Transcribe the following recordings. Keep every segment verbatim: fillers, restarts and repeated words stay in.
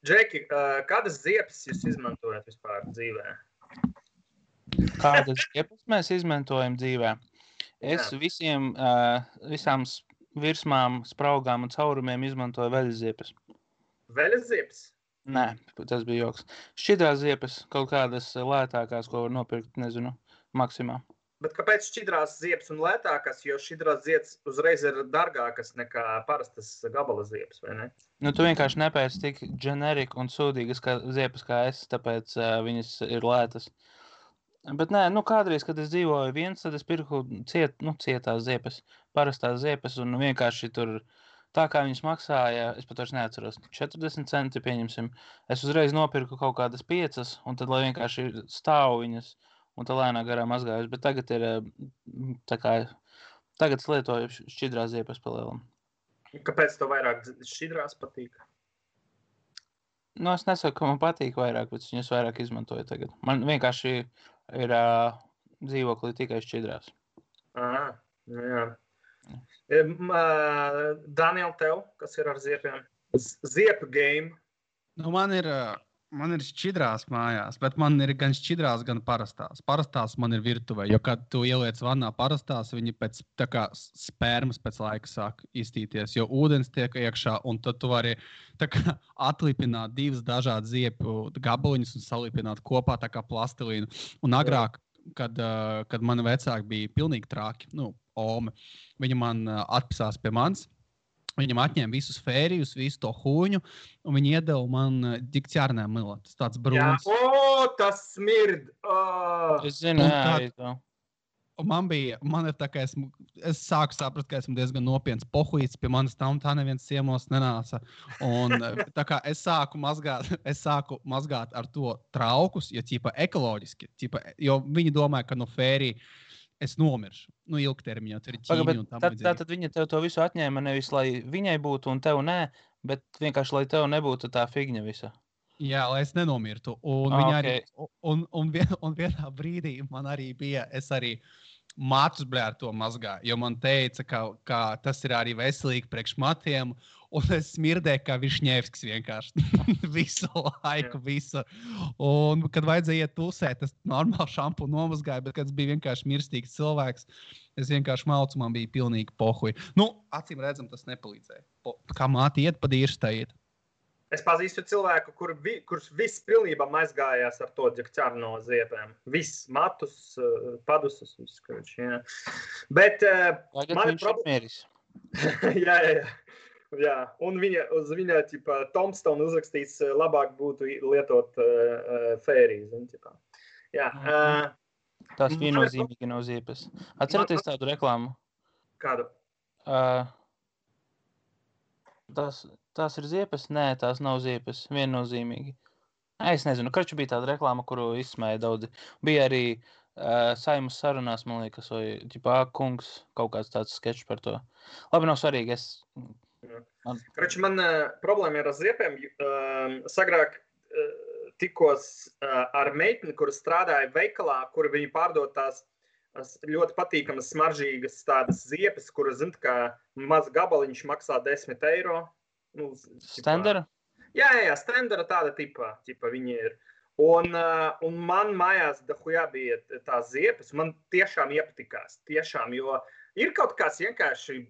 Džeki, kādas ziepes jūs izmantojat vispār dzīvē? Kādas ziepes mēs izmantojam dzīvē? Es visiem, visām virsmām, spraugām un caurumiem izmantoju veļas ziepes. Veļas ziepes? Nē, tas bija joks. Šķidrās ziepes, kaut kādas lētākās, ko var nopirkt, nezinu, maksimā. Bet kāpēc šķidrās ziepes un lētākas, jo šķidrās ziepes uzreiz ir dargākas nekā parastas gabala ziepes, vai ne? Nu, tu vienkārši nepēc tik ģenerika un sūdīgas ziepes kā es, tāpēc viņas ir lētas. Bet nē, nu kādreiz, kad es dzīvoju viens, tad es pirku cietās ziepes, parastās ziepes, un vienkārši tur tā kā viņas maksāja, es pat vairs neatceros, četrdesmit centi, pieņemsim, es uzreiz nopirku kaut kādas piecas, un tad, lai vienkārši stāvu viņas, un tā lēnā garā mazgājus, bet tagad ir, tā kā, tagad es lietoju šķidrās ziepes pa lielam. Kāpēc tev vairāk šķidrās patīk? Nu, es nesaku, ka man patīk vairāk, bet viņas vairāk izmantoju tagad. Man vienkārši ir dzīvokli tikai šķidrās. Ā, jā. Daniel, tev, kas ir ar ziepiem? Ziepu game? Nu, man ir šķidrās mājās, bet man ir gan šķidrās, gan parastās. Parastās man ir virtuvē, jo, kad tu ieliec vannā parastās, viņi pēc, tā kā spermas pēc laika sāk iztīties, jo ūdens tiek iekšā, un tad tu vari tā kā atlipināt divas dažādas ziepu gabaliņas un salipināt kopā tā kā plastilīnu. Un agrāk, kad, kad mani vecāki bija pilnīgi trāki, nu, ome, viņi man atpisās pie manis. Viņam atņēma visus fērijus, visu to hūņu, un viņi iedeva man dikcijārnē milatus, tāds brūns. Jā, o, tas smird! Es zinu, jā, man bija, man ir tā, ka es, es sāku saprast, ka esmu diezgan nopietns pohuīts, pie manas tam tā neviens ciemos nenāca, un tā kā es sāku mazgāt, es sāku mazgāt ar to traukus, jo tīpa ekoloģiski, tīpa, jo viņi domāja, ka no fērija es nomiršu. Nu, ilgtermiņā, tur ir ķīmi un tam līdzīgi. Tātad viņa tev to visu atņēma nevis, lai viņai būtu un tev nē, bet vienkārši, lai tev nebūtu tā figņa visa. Jā, lai es nenomirtu. Un vienā brīdī man arī bija, es arī matus blēr to mazgāju, jo man teica, ka tas ir arī veselīgi priekš matiem, un es smirdēju kā Višņevskis vienkārši visu laiku, visu. Un, kad vajadzēja iet tūsēt, es normāli šampu nomazgāju, bet, kad es biju vienkārši mirstīgs cilvēks, es vienkārši malcu, man bija pilnīgi pohuji. Nu, acīm redzam, tas nepalīdzēja. Kā māti iet, padīrši tā iet. Es pazīstu cilvēku, kurš viss pilnībā maizgājās ar to ģekķarno ziepēm. Viss matus, padusus, viss, kā viņš, jā. Bet man ir problēmas. Jā, jā, jā. Jā, un uz viņa, tipā, Tombstone uzrakstīts, labāk būtu lietot fērijas, zin, tipā. Jā. Tās viennozīmīgi nav ziepes. Atceraties tādu reklāmu? Kādu? Tās ir ziepes? Nē, tās nav ziepes. Viennozīmīgi. Es nezinu, karču bija tāda reklāma, kuru izsmēja daudzi. Bija arī Saimas sarunās, man liekas, vai, tipā, kungs, kaut kāds tāds skečs par to. Labi, nav svarīgi, es... Krači, man problēma ir ar ziepēm. Sagrāk tikos ar meitni, kura strādāja veikalā, kura viņi pārdod tās ļoti patīkamas, smaržīgas tādas ziepes, kura, zin, kā maz gabaliņš maksā desmit eiro. Stendera? Jā, jā, Stendera tāda tipā viņi ir. Un man mājās dahujā bija tās ziepes. Man tiešām iepatikās, tiešām, jo ir kaut kāds vienkārši...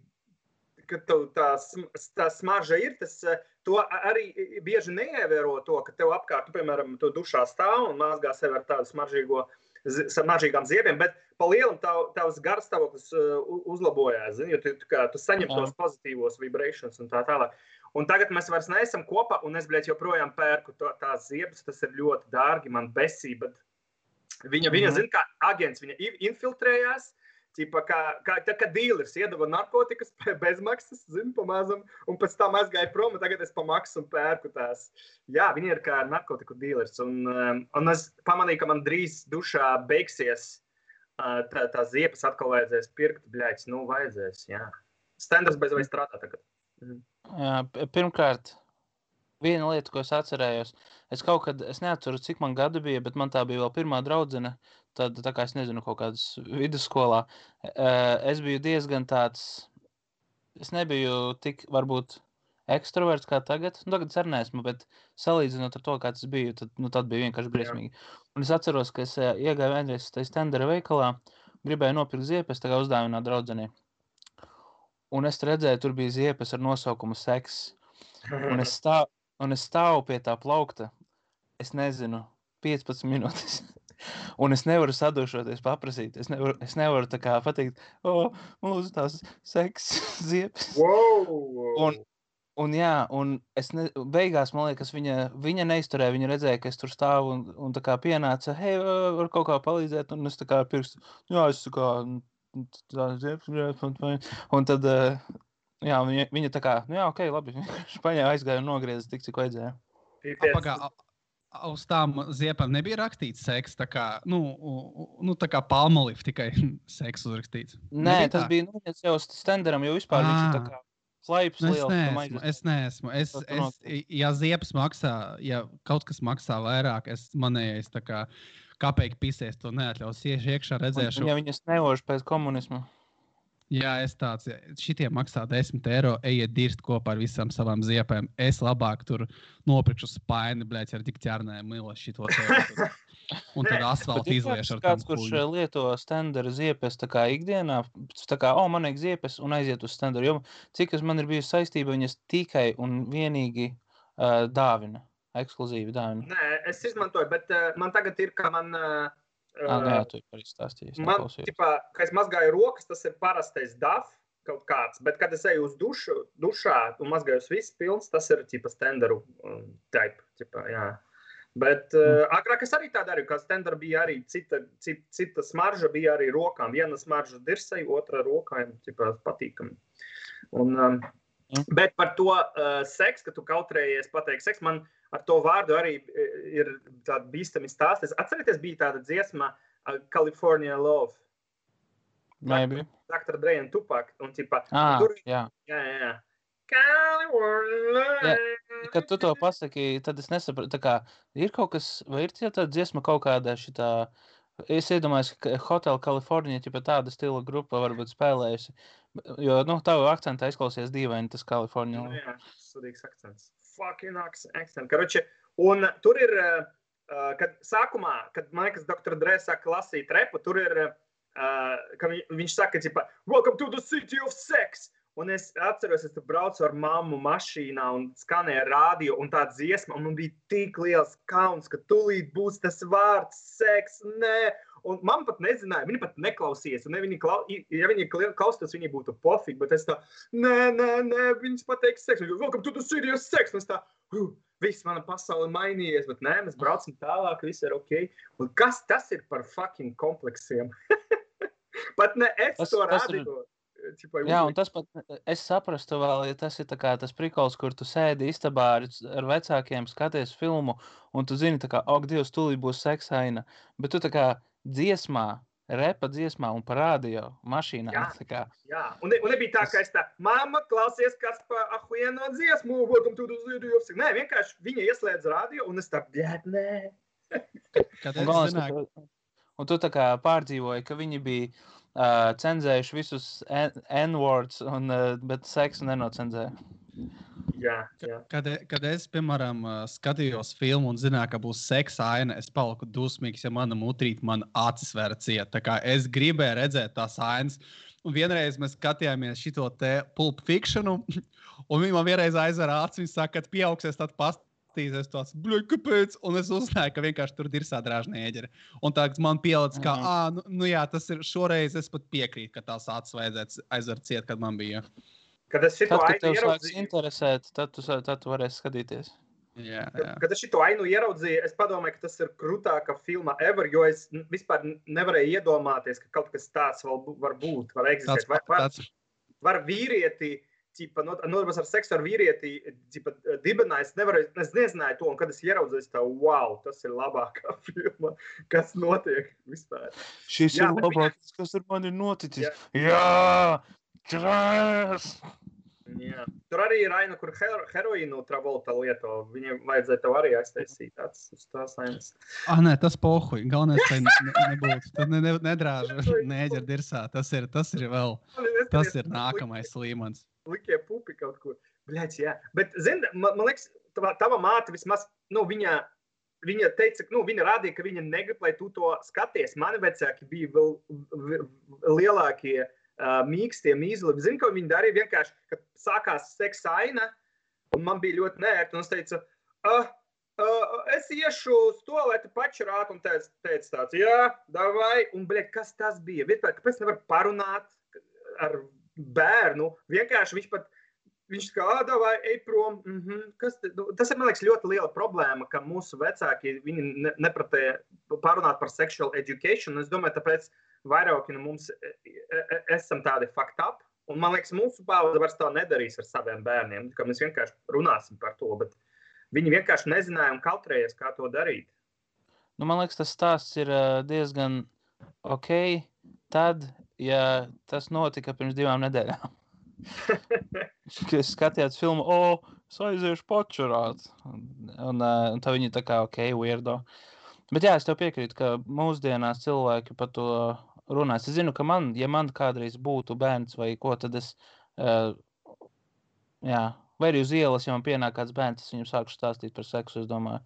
ka tā smarža ir, to arī bieži neievēro to, ka tev apkārt, tu, piemēram, tu dušā stāv un mazgā sevi ar tādu smaržīgām ziepēm, bet pa lielam tavs garstāvoklis uzlabojās, jo tu saņem tos pozitīvos vibrations un tā tālāk. Un tagad mēs vairs neesam kopā, un es, bļēc, joprojām pērku tās ziepes, tas ir ļoti dārgi, man besī, bet viņa, zin, kā agents, viņa infiltrējās. Tīpā, kā dīlers iedeva narkotikas bez maksas, zinu, pamazam, un pēc tam aizgāja prom, un tagad es pamaksu un pērku tās. Jā, viņi ir kā narkotiku dīlers, un es pamanīju, ka man drīz dušā beigsies, tās ziepes atkal vajadzēs pirkt, bļaļs, nu, vajadzēs, jā. Stenders bez vai strādā tagad. Jā, pirmkārt, viena lieta, ko es atcerējos, es kaut kad, es neatceru, cik man gadu bija, bet man tā bija vēl pirmā draudzene, tad, tā kā es nezinu, kaut kādas vidusskolā, es biju diezgan tāds, es nebiju tik, varbūt, ekstroverts kā tagad, nu, tagad arī neesmu, bet salīdzinot ar to, kā tas bija, tad, nu, tad bija vienkārši briesmīgi. Un es atceros, ka es iegāju vienreiz tajā Stendera veikalā, gribēju nopirkt ziepes, tā kā uzdāvināt draudzenī. Un es redzēju, tur bija ziepes ar nosaukumu seks. Un es, stāv, un es stāvu pie tā plaukta, es nezinu, piecpadsmit minūtes. Un es nevaru sadušoties, paprasīt. Es nevaru, es nevaru tā kā pateikt, o, lūdzu, tās seks ziepes. Wow, wow. Un, un jā, un es ne, beigās, man liekas, viņa, viņa neizturēja, viņa redzēja, ka es tur stāvu un, un tā kā pienāca, hei, var kaut kā palīdzēt, un es tā kā pirkstu, jā, es tā kā, tā ziepes, un tad... Jā, viņa, viņa tā kā, nu jā, ok, labi, paņēma aizgāja un nogrieza tik, cik vajadzēja. Apakā, uz tām ziepām nebija rakstīts seks, tā kā, nu, nu tā kā Palmolive tikai seks uzrakstīts. Nē, nebija tas tā? Bija, nu, jau Stenderam, jo vispār à, viņš ir tā kā slaips nu, liels. Es neesmu, es neesmu, es, es, ja ziepes maksā, ja kaut kas maksā vairāk, es manējais tā kā kāpēji pisēs to neatļaus, ieši iekšā redzēšu. Un, ja viņas nevožu pēc komunismu. Jā, es tāds, šitie maksā desmit eiro, ejiet dirst kopā ar visām savām ziepēm. Es labāk tur nopirkšu spaini, blēķi, ar tik ķērnēm mila šito tevi. Un tad asfaltu izliešu ar tam kuļu. Kāds, kurš lieto Stendera ziepes tā kā ikdienā, tā kā, o, man vajag ziepes, un aiziet uz Stenderu. Jo cik es man ir bijusi saistība, viņas tikai un vienīgi uh, dāvina, ekskluzīvi dāvina. Nē, es izmantoju, bet uh, man tagad ir, ka man... Uh... Uh, ah, nē, tu arī stāstīji. Man, tipā, kad es mazgāju rokas, tas ir parastais daf kaut kāds, bet kad es eju uz dušu, dušā un mazgāju viss pilns, tas ir, tipā, Stenderu um, type, tipā, jā. Bet uh, agrāk es arī tā darīju, ka Stendera bija arī cita, cita, cita smarža bija arī rokām. Viena smarža dirsai, otra rokām, tipā, patīkami. Un, um, bet par to uh, seks, ka tu kautrējies pateikt seks, man... Ar to vārdu arī ir tāda bīstami stāstis. Atcerieties, bija tāda dziesma California Love. Maybe. doktor Dre un Tupac. Un tipa, ah, tur... jā. Jā, jā. California Love. Jā. Kad tu to pasaki, tad es nesapratu, tā kā, ir kaut kas, vai ir tāda dziesma kaut kādā šitā, es iedomājos, ka Hotel California, tipa tāda stila grupa varbūt spēlējusi, jo, nu, tavu akcentu aizklausies dīvaini, tas California Love. Jā, jā, sudīgs akcents. Fucking accent. Karoči, un tur ir, uh, kad sākumā, kad, man liekas, doktor Dre saka lasīt repu, tur ir, uh, kad viņ, viņš saka, tipa, welcome to the city of sex. Un es atceros, es braucu ar mammu mašīnā un skanēju radio un tā dziesma, un man bija tik liels kauns, ka tulīt būs tas vārds seks, nē. Un mamma pat nezināja, viņa pat neklausījies, un ne viņi klau, ja viņi klausītos, viņi būtu pofīgi, bet es tā, nē, nē, nē, viņas pateiks seks, un welcome to the city of sex, un es tā, uh, viss mana pasaule mainījies, bet nē, mēs braucam tālāk, viss ir ok. Un kas tas ir par fucking kompleksiem? Pat ne es tas, to rādīju. Čipa, jā, un tas pat, es saprastu vēl, ja tas ir tā kā tas prikols, kur tu sēdi istabā ar, ar vecākiem, skaties filmu, un tu zini tā kā, ok, Dievs, tūlīt būs seksaina, bet tu tā kā dziesmā, repa dziesmā un parādio mašīnā. Jā, tā kā, jā. Un, ne, un nebija tā, ka es tā, mamma, klausies, kas pa ahuieno dziesmu, welcome to the city of sex. Nē, vienkārši viņa ieslēdz radio, un es tā, bļēt, nē. Kad es zināju. Un tu tā kā pārdzīvoji, ka viņi bija... Uh, cenzējuši visus N-words, uh, bet seksu nenocenzēju. Jā, jā. Kad, kad es, piemēram, skatījos filmu un zināju, ka būs seksa aina, es paliku dusmīgs, ja mana mutrīt man acis vēra ciet. Tā kā es gribēju redzēt tās ainas. Un vienreiz mēs skatījāmies šito te Pulp Fictionu, un viņi man vienreiz aizvērā acis, viņi saka, ka pieaugsies tad past. Es tāds, bļu, kāpēc? Un es uzzināju, ka vienkārši tur dirsā drāžņa ēģere. Un tā man pielicis, ka, ā, nu, nu jā, tas ir šoreiz, es pat piekrītu, ka tās acis vajadzētu aizver ciet, kad man bija. Kad es šito tad, kad tev sāks interesēt, tad tu, tad tu varēsi skatīties. Jā, jā. Kad es šito ainu ieraudzīju, es padomāju, ka tas ir krūtāka filma ever, jo es vispār nevarēju iedomāties, ka kaut kas tāds vēl var būt, var eksistēt. Var, var, var vīrieti... Tipa, nodarbas ar seksu ar vīrieti, tipa, dibenā, es, nevaru, es nezināju to, un kad es ieraudzu, es tā, wow, tas ir labākā filma, kas notiek vispār. Šis jā, ir labākais, kas ar mani ir noticis. Jā! Jā! Črās! Jā. Tur arī ir aina, kur hero, heroīnu Travolta lieto. Viņiem vajadzēja tev arī aiztaisīt tāds uz tās ainas. Ah, nē, tas pohuj. Galvenais, lai ne, nebūtu. Tad ne, ne, nedrāžu neēģer dirsā. Tas ir, tas ir vēl, tas ir nākamais līmenis. Likie pupi kaut kur. Bļaļs, jā. Bet, zin, man liekas, tava māte vismaz, nu, viņa, viņa teica, nu, viņa rādīja, ka viņa negrib, lai tu to skaties. Mani vecāki bija vēl lielākie mīkstie mīzli. Zin, ko viņa darīja vienkārši, kad sākās seksa aina, un man bija ļoti nērti, un es teicu, ah, es iešu uz to, lai tu pačurāt, un teica tāds, jā, davai, un, bļaļ, kas tas bija? Vietpār, kāpēc nevar parunāt ar bērnu? Vienkārši viņš pat viņš kā, ā, davai, ej prom, tas ir, man liekas, ļoti liela problēma, ka mūsu vecāki, viņi nepratē pārunāt par sexual education, un es domāju, tāpēc vairāki no mums esam tādi fucked up, un, man liekas, mūsu paudze vairs tā nedarīs ar saviem bērniem, ka mēs vienkārši runāsim par to, bet viņi vienkārši nezināja un kautrējies, kā to darīt. Nu, man liekas, tas stāsts ir diezgan ok, tad, ja tas notika pirms divām nedēļām. Kad es skatījāt filmu, o, es aiziešu pačurāt, un tā viņi tā kā, ok, weirdo. Bet jā, es tev piekrītu, ka mūsdienās cilvēki par to runās. Es zinu, ka man, ja man kādreiz būtu bērns vai ko, tad es, jā, vai arī uz ielas, ja man pienāk kāds bērns, es viņam sākušu stāstīt par seksu, es domāju.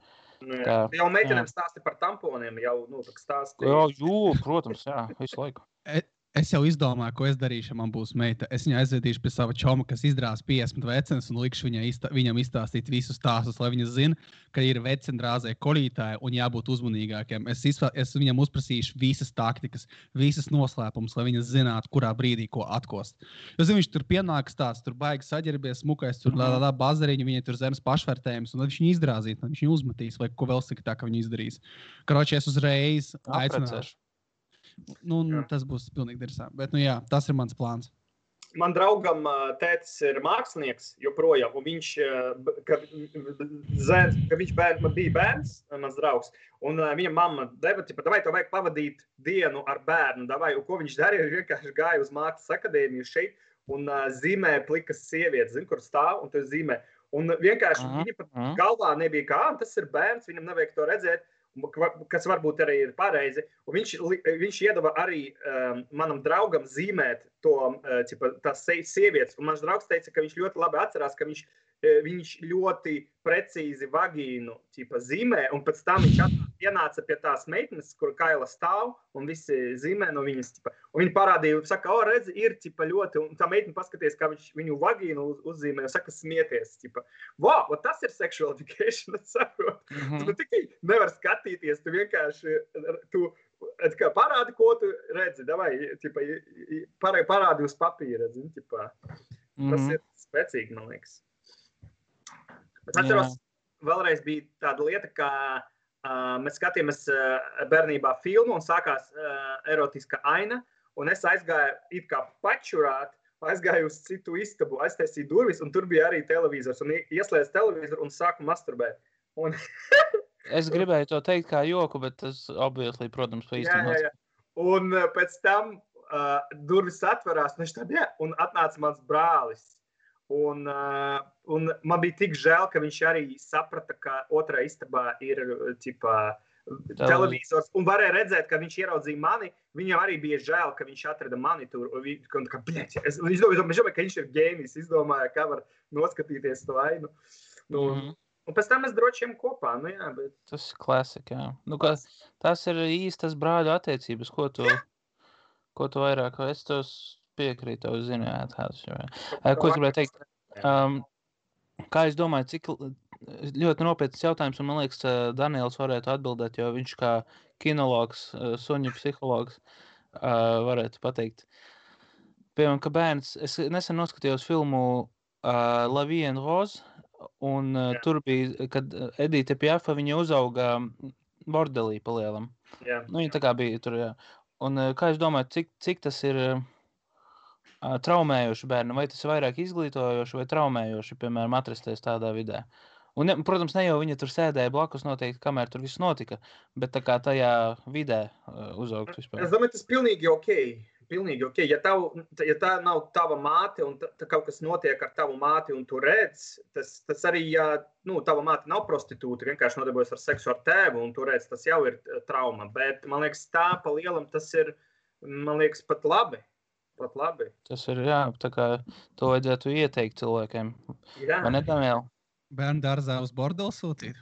Jau meitenēm stāsti par tamponiem, jau, nu, tā stāsti. Jā, jū, protams, jā, visu laiku. Es jau izdomāju, ko es darīšu, ja man būs meita. Es viņu aizvedīšu pie sava čoma, kas izdrās piecdesmit vecenas, un likšu viņam izstāstīt visus stāstus, lai viņa zina, ka ir vecendrāzē kolītāji un jābūt uzmanīgākiem. Es viņam uzprasīšu visas taktikas, visas noslēpumus, lai viņa zinātu, kurā brīdī ko atkost. Es zinu, viņš tur pienākas tās, tur baigas saģerbies, smukais, tur lēlā bazariņu, viņa tur zemes pašvērtējums, un tad viņš viņu izdrazīs, tad viņš viņu uzmetīs, vai ko vēl saka tā, ka viņu izdarīs. Karočies uzreiz aicināšu. Nu, tas būs pilnīgi interesanti, bet, nu jā, tas ir mans plāns. Man draugam tētis ir mākslinieks joprojām, un viņš, kad viņš bija bērns, mans draugs, un viņa mamma deva, tipa, davai, tev vajag pavadīt dienu ar bērnu, davai, un ko viņš darīja, viņš vienkārši gāja uz mākslas akadēmiju šeit, un zīmē plikas sievietes, zin, kur stāv, un tev zīmē, un vienkārši viņa pat galvā nebija kā, tas ir bērns, viņam nevajag to redzēt, kas varbūt arī ir pareizi, un viņš iedeva arī manam draugam zīmēt tās sievietes, un mans draugs teica, ka viņš ļoti labi atcerās, ka viņš ļoti precīzi vagīnu zīmē, un pēc tam viņš ienāca pie tās meitenes, kur kaila stāv, un visi zīmē no viņas, un viņa parādīja, saka, o, redzi, ir ļoti, un tā meitene paskaties, kā viņš viņu vagīnu uzzīmē, un saka, smieties, tipa, wow, tas ir sexual education, es saprotu, tu tikai nevar skatīties, tu vienkārši, tu parādi, ko tu redzi, davai, tipa, parādi uz papīra, zini, tipa, tas ir spēcīgi, man liekas. Bet atceros, vēlreiz bija tāda lieta, ka mēs skatījāmies bērnībā filmu un sākās erotiska aina, un es aizgāju it kā pačurāt, aizgāju uz citu istabu, aiztaisīju durvis, un tur bija arī televīzors, un ieslēdz televīzoru un sāku masturbēt. Es gribēju to teikt kā joku, bet tas obviously, protams, pa īstam nāc. Un pēc tam durvis atverās, un viņš tādi, jā, un atnāca mans brālis. Un man bija tik žēl, ka viņš arī saprata, ka otrā istabā ir televīzors, un varēja redzēt, ka viņš ieraudzīja mani, viņam arī bija žēl, ka viņš atrada mani tur, un tā kā, bļeķi, es domāju, ka viņš ir gēnijs, izdomāja, kā var noskatīties to ainu, un pēc tam mēs drošiem kopā, nu jā, bet... Tas ir klasika, jā, nu kā, tas ir īstas brāļu attiecības, ko tu vairāk, es tos... Piekrītu, jau zinu, jā, tāds. Ko es gribēju teikt? Kā es domāju, cik ļoti nopietnas jautājums, un man liekas, Daniels varētu atbildēt, jo viņš kā kinologs, suņu psihologs varētu pateikt. Piemēram, ka bērns, es nesen noskatījos filmu La Vie en Rose, un tur bija, kad Édīte Piaf, viņa uzauga bordelī pa lielam. Nu, viņa tā kā bija tur, jā. Un kā es domāju, cik tas ir... traumējoši bērnu, vai tas ir vairāk izglītojoši vai traumējoši, piemēram, atrasties tādā vidē. Un, protams, ne jau viņa tur sēdēja blakus noteikti, kamēr tur viss notika, bet tā kā tajā vidē uzaugt vispār. Es domāju, tas pilnīgi ok, pilnīgi ok. Ja tā nav tava māte un kaut kas notiek ar tavu māti un tu redz, tas arī, ja tava māte nav prostitūta, vienkārši nodarbojas ar seksu ar tēvu un tu redz, tas jau ir trauma, bet, man liekas, tā pa lielam tas ir, man liekas, pat labi. pat labi. Tas ir, jā, tā kā to vajadzētu ieteikt cilvēkiem. Jā. Vai ne, Daniel? Bērnu dārzā uz bordeli sūtīt?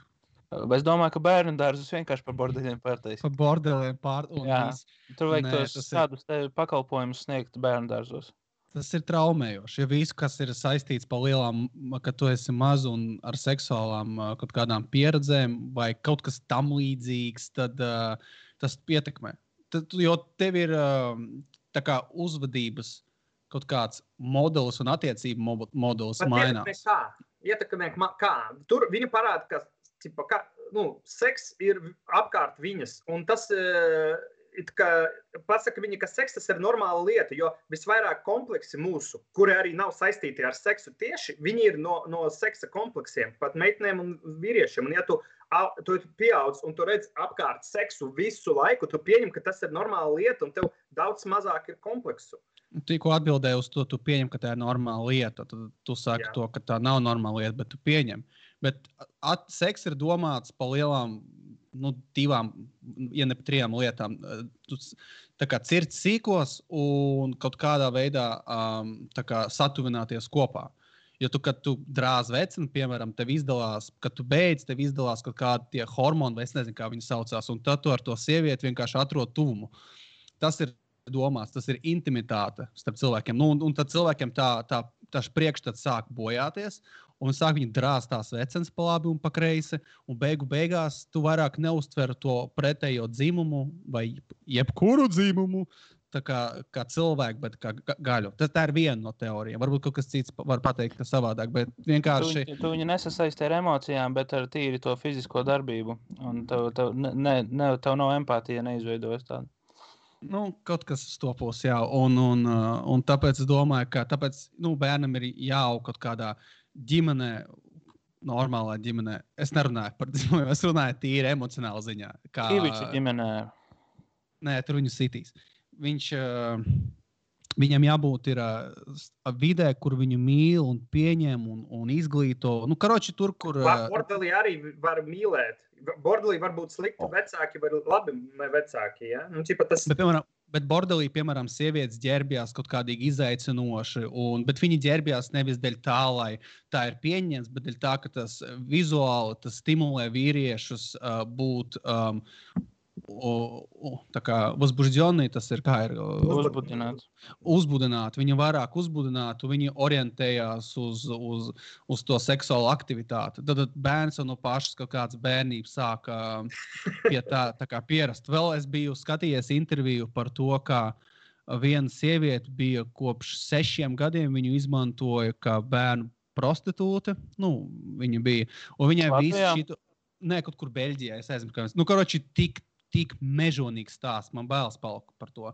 Es domāju, ka bērnu dārzus vienkārši par bordeliem pārtaisīt. Par bordeliem pārtaisīt. Jā, tur vajag Nē, tos tādus ir... pakalpojumus sniegt bērnu dārzos. Tas ir traumējoši, ja visu, kas ir saistīts pa lielām, ka tu esi maz un ar seksuālām kaut kādām pieredzēm vai kaut kas tam līdzīgs, tad uh, tas ietekmē. Tad, jo tev ir uh, tā kā uzvadības kaut kāds modelis un attiecību modelis mainās. Ietekmē kā? Ietekmē kā? Tur viņi parāda, ka cipa, kā, nu, seks ir apkārt viņas un tas... Uh, it kā pasaka viņi, ka seks tas ir normāla lieta, jo visvairāk kompleksi mūsu, kuri arī nav saistīti ar seksu tieši, viņi ir no, no seksa kompleksiem, pat meitenēm un vīriešiem. Un ja tu, tu pieaudz un tu redz apkārt seksu visu laiku, tu pieņem, ka tas ir normāla lieta un tev daudz mazāk ir kompleksu. Tikko atbildēju uz to, tu pieņem, ka tā ir normāla lieta. Tu, tu saki Jā. To, ka tā nav normāla lieta, bet tu pieņem. Bet at, seks ir domāts pa lielām... nu, divām, ja ne trijām lietām, tā kā cirts sīkos un kaut kādā veidā um, tā kā satuvināties kopā. Jo tu, kad tu drāz vecini, piemēram, tev izdalās, kad tu beidz, tev izdalās kaut kādi tie hormoni, vai es nezinu, kā viņi saucās, un tad tu ar to sievieti vienkārši atrod tuvumu. Tas ir domās, tas ir intimitāte starp cilvēkiem. Nu, un, un tad cilvēkiem tā, tā, tā priekšstats sāk bojāties, un sāk viņi drāst tās vecenas pa labi un pa kreisi, un beigu beigās tu vairāk neuztver to pretējo dzimumu vai jebkuru dzimumu tā kā, kā cilvēku, bet kā gaļu. Tas tā ir viena no teorijām. Varbūt kaut kas cits var pateikt, ka savādāk, bet vienkārši... Tu, tu viņu nesasaisti ar emocijām, bet ar tīri to fizisko darbību, un tev, tev, ne, ne, tev nav empātija neizveidojas tādu. Nu, kaut kas stopos, jā, un, un, un tāpēc es domāju, ka tāpēc, nu, bērnam ir jāaug kaut kādā ģimenē, normālā ģimenē, es nerunāju par ģimenē, es runāju tīri emocionāli ziņā. Kā... Iviča ģimenē. Nē, tur viņu sitīs. Viņš, viņam jābūt ir vidē, kur viņu mīl un pieņem un, un izglīto. Nu, karoči tur, kur... Bordelī arī var mīlēt. Bordelī var būt slikti vecāki, var labi vecāki, ja? Nu, cipa tas... Bet, piemēram, Bet bordelī, piemēram, sievietes ģērbjās kaut kādīgi izaicinoši, un, bet viņi ģērbjās nevis dēļ tā, lai tā ir pieņems, bet dēļ tā, ka tas vizuāli tas stimulē vīriešus uh, būt um, o, o, tā kā uzbužģionī, tas ir kā ir? Uzbudināt. Uzbudināt. Viņi vairāk uzbudinātu, viņi orientējās uz, uz, uz to seksuālu aktivitāti. Tad bērns jau no pašas kaut kāds bērnības sāka pie tā, tā kā pierast. Vēl es biju skatījies interviju par to, kā viena sieviete bija kopš sešiem gadiem, viņu izmantoja kā bērnu prostitūte. Nu, viņa bija. Un viņai visu šitu... Nē, kaut kur Beļģijā, es aizminu, kā mēs... Nu, karoči, tik tik mežonīgs stāsts, man bailes palika par to.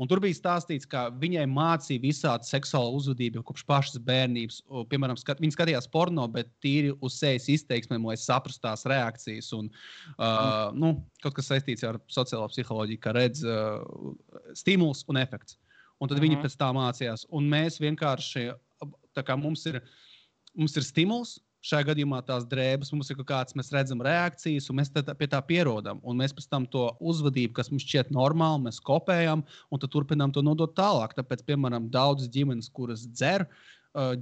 Un tur bija stāstīts, ka viņai mācīja visādi seksuālu uzvedību kopš pašas bērnības. Piemēram, skat, viņa skatījās porno, bet tīri uz sejas izteiksmēm, lai saprastu tās reakcijas. Un, uh, nu, kaut kas saistīts ar sociālo psiholoģiju, ka redz uh, stimuls un efekts. Un tad mhm. viņa pēc tā mācījās. Un mēs vienkārši, tā kā mums ir, mums ir stimuls, šajā gadījumā tās drēbes, mums ir kaut kāds, mēs redzam reakcijas, un mēs tā, pie tā pierodam. Un mēs pēc tam to uzvadību, kas mums šķiet normāli, mēs kopējam, un tad turpinām to nodot tālāk. Tāpēc, piemēram, daudz ģimenes, kuras dzer,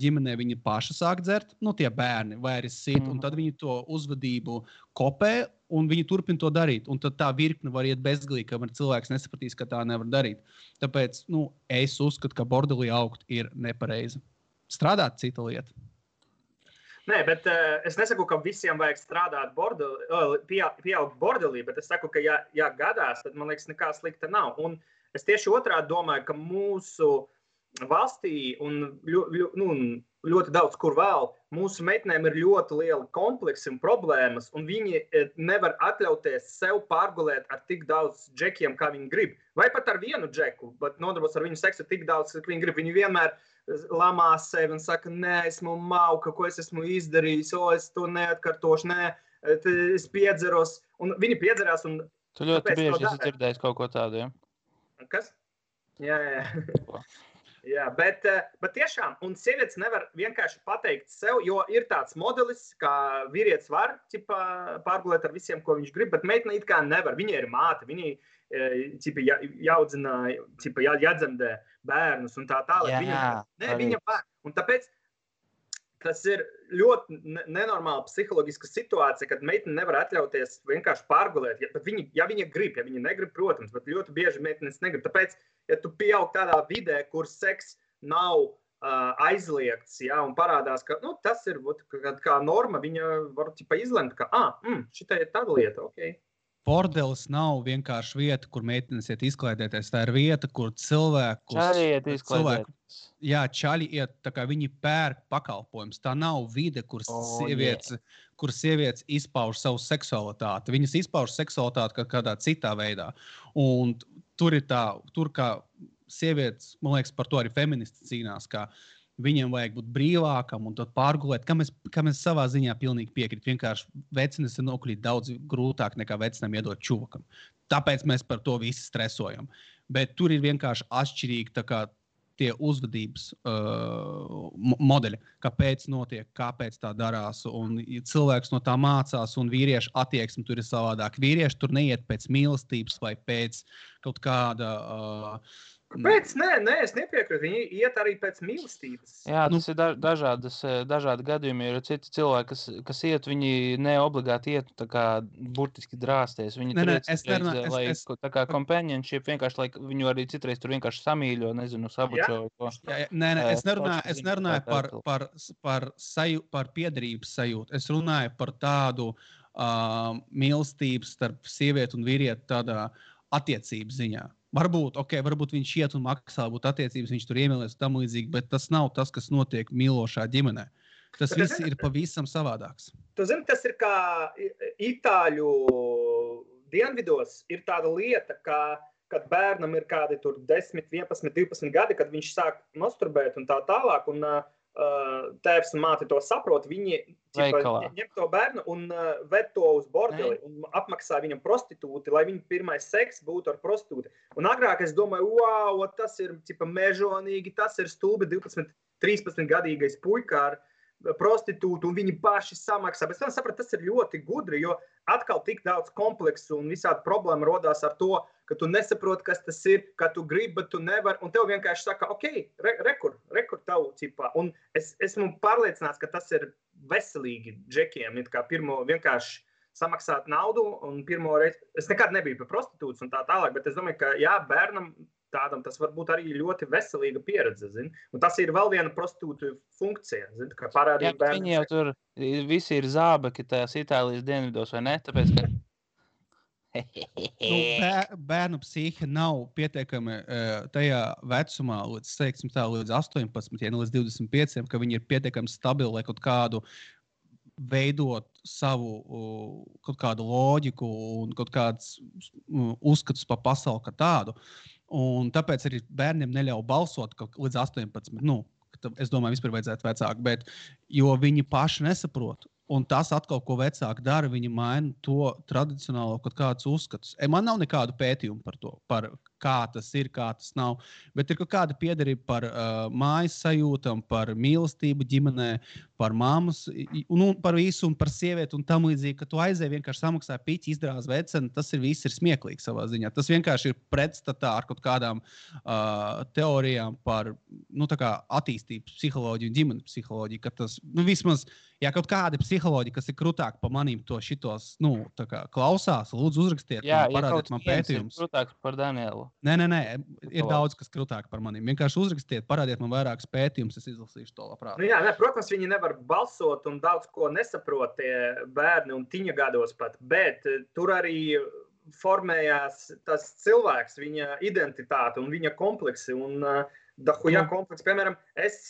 ģimenē viņi paši sāk dzert, nu tie bērni vai arī sit, mm. un tad viņi to uzvadību kopē, un viņi turpina to darīt. Un tad tā virkne var iet bezgalīgi, kamēr cilvēks nesapratīs, ka tā nevar darīt. Tāpēc, nu, es uzskatu, ka bordelī augt ir nepareizi. Strādāt cita lieta. Nē, bet uh, es nesaku, ka visiem vajag strādāt bordelī, uh, pieaugt bordelī, bet es saku, ka ja, ja gadās, tad, man liekas, nekā slikta nav. Un es tieši otrādi domāju, ka mūsu valstī un ļo, ļo, nu, ļoti daudz kur vēl, mūsu meitenēm ir ļoti liela kompleksa un problēmas, un viņi nevar atļauties sev pārgulēt ar tik daudz džekiem, kā viņi grib. Vai pat ar vienu džeku, bet nodarbos ar viņu seksu tik daudz, kā viņi grib. Viņi vienmēr lamās sevi un saka, nē, esmu mauka, ko es esmu izdarījis, o, es to neatkartošu, nē, es piedzeros. Un viņi piedzerās un... Tu ļoti bieži esi dzirdējis kaut ko tādu, ja? Kas? Jā, jā, jā. Jā, bet, bet tiešām, un sievietes nevar vienkārši pateikt sev, jo ir tāds modelis, ka vīrietis var ķipa, pārgulēt ar visiem, ko viņš grib, bet meitene it kā nevar. Viņa ir māte, viņa ķipa, jaudzina, ķipa, jādzemdē bērnus un tā tālāk. Viņa, ne, viņa var. Un tāpēc tas ir ļoti nenormāla psiholoģiska situācija, kad meitene nevar atļauties vienkārši pārgulēt. Ja, viņa, ja viņa grib, ja viņa negrib, protams, bet ļoti bieži meitenes negrib. Tāpēc, ja tu pieaug tādā vidē, kur seks nav uh, aizliegts, ja, un parādās, ka nu, tas ir kā, kā norma, viņa var tipa, izlemt, ka ah, mm, šitā ir tāda lieta, ok. Bordelis nav vienkārši vieta, kur meitenes iet izklaidēties. Tā ir vieta, kur cilvēkus... Čaļi iet izklaidēties. Jā, čaļi iet, tā kā viņi pērk pakalpojums. Tā nav vide, kur, oh, sievietes, kur sievietes izpauž savu seksualitāti. Viņas izpauž seksualitāti kādā citā veidā. Un tur ir tā, tur kā sievietes, man liekas, par to arī feministi cīnās, kā viņiem vajag būt brīvākam un tad pārgulēt, kam es, kam es savā ziņā pilnīgi piekrītu. Vienkārši vecenes ir nokļūt daudz grūtāk nekā vecenam iedot čuvakam. Tāpēc mēs par to visi stresojam. Bet tur ir vienkārši atšķirīgi tā kā tie uzvedības uh, modeļi, kāpēc notiek, kāpēc tā darās, un cilvēks no tā mācās, un vīriešu attieksme tur ir savādāk. Vīrieši tur neiet pēc mīlestības vai pēc kaut kāda... Uh, Pēc, nē, nē, es nepiekrītu. Viņi iet arī pēc mīlestības. Jā, tas nu. ir dažādas, dažādi gadījumi. Ir citi cilvēki, kas, kas iet, viņi neobligāti iet tā kā burtiski drāsties. Viņi ne, tur iet citreiz, ne, es, lai es, tā kā companionship, vienkārši, lai viņu arī citreiz tur vienkārši samīļo, nezinu, sabučo. Ko, jā, jā, nē, nē, es nerunāju, es nerunāju par, par, par, saju, par piederības sajūtu. Es runāju par tādu uh, mīlestību starp sievieti un vīrieti tādā attiecības ziņā. Varbūt, okay, varbūt viņš iet un maksā, būtu attiecības, viņš tur iemīlēs tam līdzīgi, bet tas nav tas, kas notiek mīlošā ģimenē. Tas viss ir pavisam savādāks. Tu zini, tas ir kā Itāļu dienvidos ir tāda lieta, ka, kad bērnam ir kādi tur desmit, vienpadsmit, divpadsmit gadi, kad viņš sāk masturbēt un tā tālāk, un uh, tēvs un māte to saprot, viņi ķipa, ņem to bērnu un uh, ved to uz bordeli un apmaksā viņam prostitūti, lai viņa pirmais seks būtu ar prostitūti. Un agrāk es domāju, wow, tas ir ķipa, mežonīgi, tas ir stulbi divpadsmit, trīspadsmit gadīgais puika ar prostitūtu, un viņi paši samaksā. Bet es sapratu, tas ir ļoti gudri, jo atkal tik daudz kompleksu un visādi problēma rodās ar to, ka tu nesaproti, kas tas ir, ka tu gribi, bet tu nevari, un tev vienkārši saka, ok, re, rekur, rekur tavu cipā. Un es, esmu pārliecināts, ka tas ir veselīgi džekiem, it kā pirmo vienkārši samaksāt naudu, un pirmo reizi, es nekad nebiju par prostitūtas un tā tālāk, bet es domāju, ka jā, bērnam tādam tas var būt arī ļoti veselīga pieredze, zin? Un tas ir vēl viena prostitūtu funkcija, zin? Kā parādīt jā, bērnam. Viņi jau tur visi ir zābaki tajās Itālijas dienvidos, vai ne? Tāpēc, ka nu, bērnu psihe nav pietiekami tajā vecumā, līdz, teiksim, tā, līdz astoņpadsmit, ja ne līdz divdesmit pieciem, ka viņi ir pietiekami stabili, lai kaut kādu veidot savu kaut kādu loģiku un kaut kāds uzskatus pa pasauli kā tādu. Un tāpēc arī bērniem neļauj balsot ka līdz astoņpadsmit. Nu, es domāju, vispār vajadzētu vecāku, bet jo viņi paši nesaprot. Un tas atkal, ko vecāki dara, viņi maina to tradicionālo kaut kādus uzskatus. E, man nav nekādu pētījumu par to, par kā tas ir, kā tas nav, bet ir kaut kāda piederība par uh, mājas sajūtam, par mīlestību ģimenē, par mammas, un, un par visu, un par sievieti, un tam līdzīgi, ka tu aizēji vienkārši samaksā piķi, izdrās veceni, tas ir viss ir smieklīgi savā ziņā. Tas vienkārši ir pretstatā ar kaut kādām uh, teorijām par, nu, tā kā attīstību psiholoģiju un ģimenes psiholoģiju, ka tas, nu, vismaz, ja kaut kāda psiholoģi, kas ir krūtāk pa manīm to šitos, nu, tā kā klausās, lūdzu uzrakstiet, jā, un parādiet man pētījumus. Jā, ja kaut viens ir krūtāks par Danielu. Nē, nē, nē, ir daudz, kas krūtāk par manīm. Vienkārši uzrakstiet, parādiet man vairākas pētījumus, es izlasīšu to labprāt. Nu jā, ne, protams, viņi nevar balsot un daudz ko nesaprot tie bērni un tiņa gados pat, bet tur arī formējās tas cilvēks, viņa identitāte un viņa kompleksi un dahuja kompleks. Piemēram, es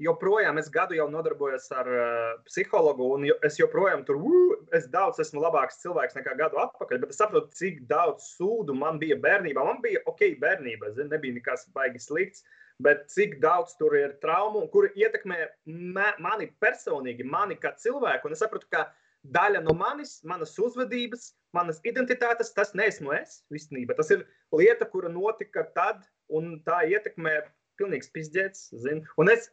joprojām, es gadu jau nodarbojos ar uh, psihologu, un jo, es joprojām tur, uh, es daudz esmu labāks cilvēks nekā gadu atpakaļ, bet es saprotu, cik daudz sūdu man bija bērnībā. Man bija ok bērnība, zin, nebija nekas baigi slikts, bet cik daudz tur ir traumu, kuri ietekmē mani personīgi, mani kā cilvēku, un es saprotu, ka daļa no manis, manas uzvedības, manas identitātes, tas neesmu es, visnība. Tas ir lieta, kura notika tad, un tā ietekmē pilnīgs pizdēts, zinu. Un es,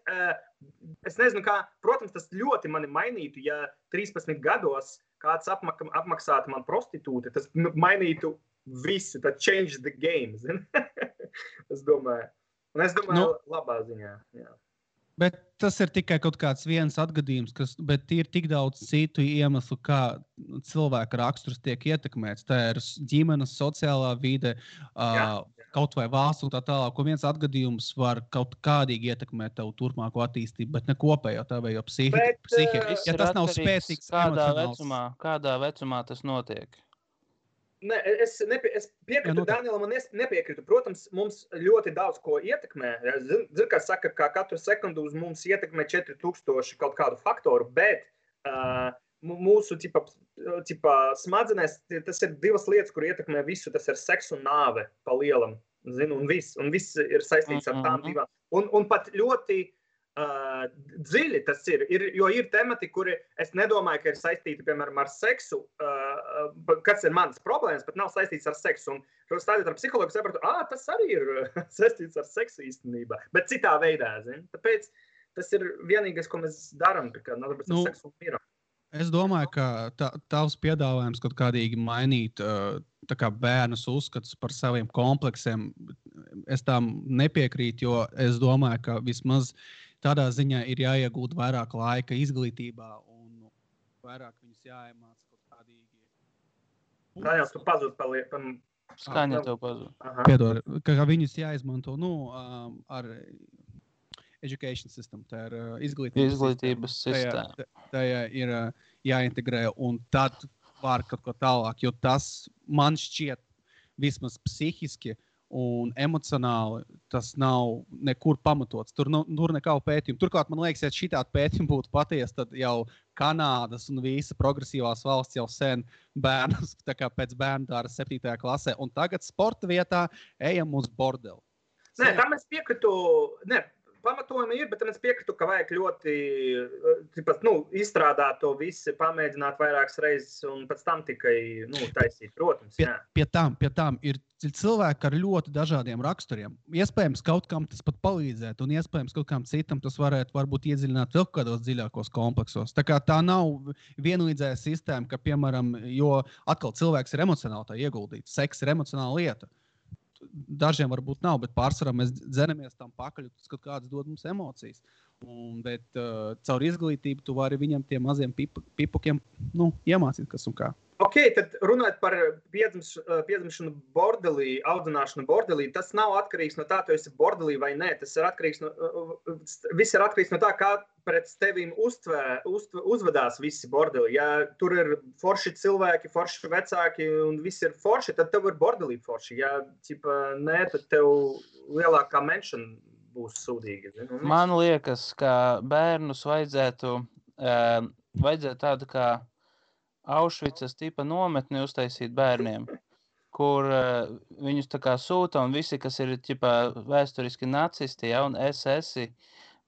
es nezinu, kā, protams, tas ļoti mani mainītu, ja trīspadsmit gados kāds apmaksātu man prostitūti, tas mainītu visu, tad change the game, zinu. Es domāju. Un es domāju labā ziņā, jā. Bet tas ir tikai kaut kāds viens atgadījums, kas, bet ir tik daudz citu iemeslu, kā cilvēka raksturs tiek ietekmēts. Tā ir ģimenes, sociālā vide, uh, kaut vai valsts un tā tālāk, ko viens atgadījums var kaut kādīgi ietekmēt tavu turpmāko attīstību, bet ne kopējo tavējo psihi, psihi. Ja tas nav spēcīgs emocionāls. Kādā vecumā tas notiek? Nē, es, nepie, es piekrītu, Daniela, man nepiekrītu. Protams, mums ļoti daudz ko ietekmē. Zinu, kā saka, ka katru sekundu uz mums ietekmē četri tūkstoši kaut kādu faktoru, bet uh, mūsu tipa, tipa, smadzenēs tas ir divas lietas, kur ietekmē visu. Tas ir seks un nāve pa lielam. Zinu, un viss. Un viss ir saistīts ar tām divām. Un, un pat ļoti uh, dziļi tas ir, ir, jo ir temati, kuri es nedomāju, ka ir saistīti, piemēram, ar seksu, uh, kāds ir manas problēmas, bet nav saistīts ar seksu. Un stādīt ar psihologu sapratu, ā, tas arī ir saistīts ar seksu īstenībā, bet citā veidā, zini. Tāpēc tas ir vienīgais, ko mēs darām, ka nodarbojas ar seksu un mīram. Es domāju, ka tavs piedāvājums kaut kādīgi mainīt tā kā bērnus uzskatus par saviem kompleksiem, es tam nepiekrītu, jo es domāju, ka vismaz tādā ziņā ir jāiegūt vairāk laika izglītībā un vairāk viņus jāiemāc. Skaņa, tu pazūd paliekam. Skaņa tev pazūd. Piedod, ka viņus jāizmanto, nu, ar education system, tā ir izglītības, izglītības sistēma. sistēma. Tajā ir jāintegrē, un tad var kaut ko tālāk, jo tas man šķiet vismaz psihiski un emocionāli, tas nav nekur pamatots. Tur, nu, tur nekādu pētījumu. Turklāt, man liekas, ja šitādi pētījumi būtu paties, tad jau Kanādas un visa progresīvās valsts jau sen bērnus, tā kā pēc bērnu dāra septītajā klasē, un tagad sporta vietā ejam uz bordeli. Nē, tam es piekritu, ne, pamatojumi ir, bet tam es piekritu, ka vajag ļoti, tipat, nu, izstrādāt to visi, pamēģināt vairākas reizes, un pēc tam tikai, nu, taisīt, protams, jā. Pie, pie tam, pie tam ir cilvēki ar ļoti dažādiem raksturiem. Iespējams, kaut kam tas pat palīdzētu, un iespējams, kaut kam citam tas varētu varbūt iedziļināt vēl kādos dziļākos kompleksos. Tā kā tā nav vienlīdzēja sistēma, ka, piemēram, jo atkal cilvēks ir emocionāli tā ieguldīts, seks ir emocionāla lieta. Dažiem varbūt nav, bet pārsvarā mēs dzeramies tam pakaļ, tas kaut kāds dod mums emocijas. Un, bet uh, caur izglītību tu vari viņam tiem maziem pip, pipukiem, nu, iemācīt, kas un kā. Ok, tad runāt par piedzimšanu bordelī, audzināšanu bordelī, tas nav atkarīgs no tā, tu esi bordelī vai nē, tas ir atkarīgs no, viss ir atkarīgs no tā, kā pret tevīm uztvē, uztv, uzvedās visi bordelī. Ja tur ir forši cilvēki, forši vecāki un viss ir forši, tad tev ir bordelī forši. Ja, cipa, nē, tad tev lielākā menšana būs sūdīga. Zinu? Man liekas, ka bērnus vajadzētu, eh, vajadzētu tādu kā Aušvicas tipa nometni uztaisīt bērniem, kur uh, viņus tā kā sūta, un visi, kas ir ķipā vēsturiski nacisti, ja, un es esi,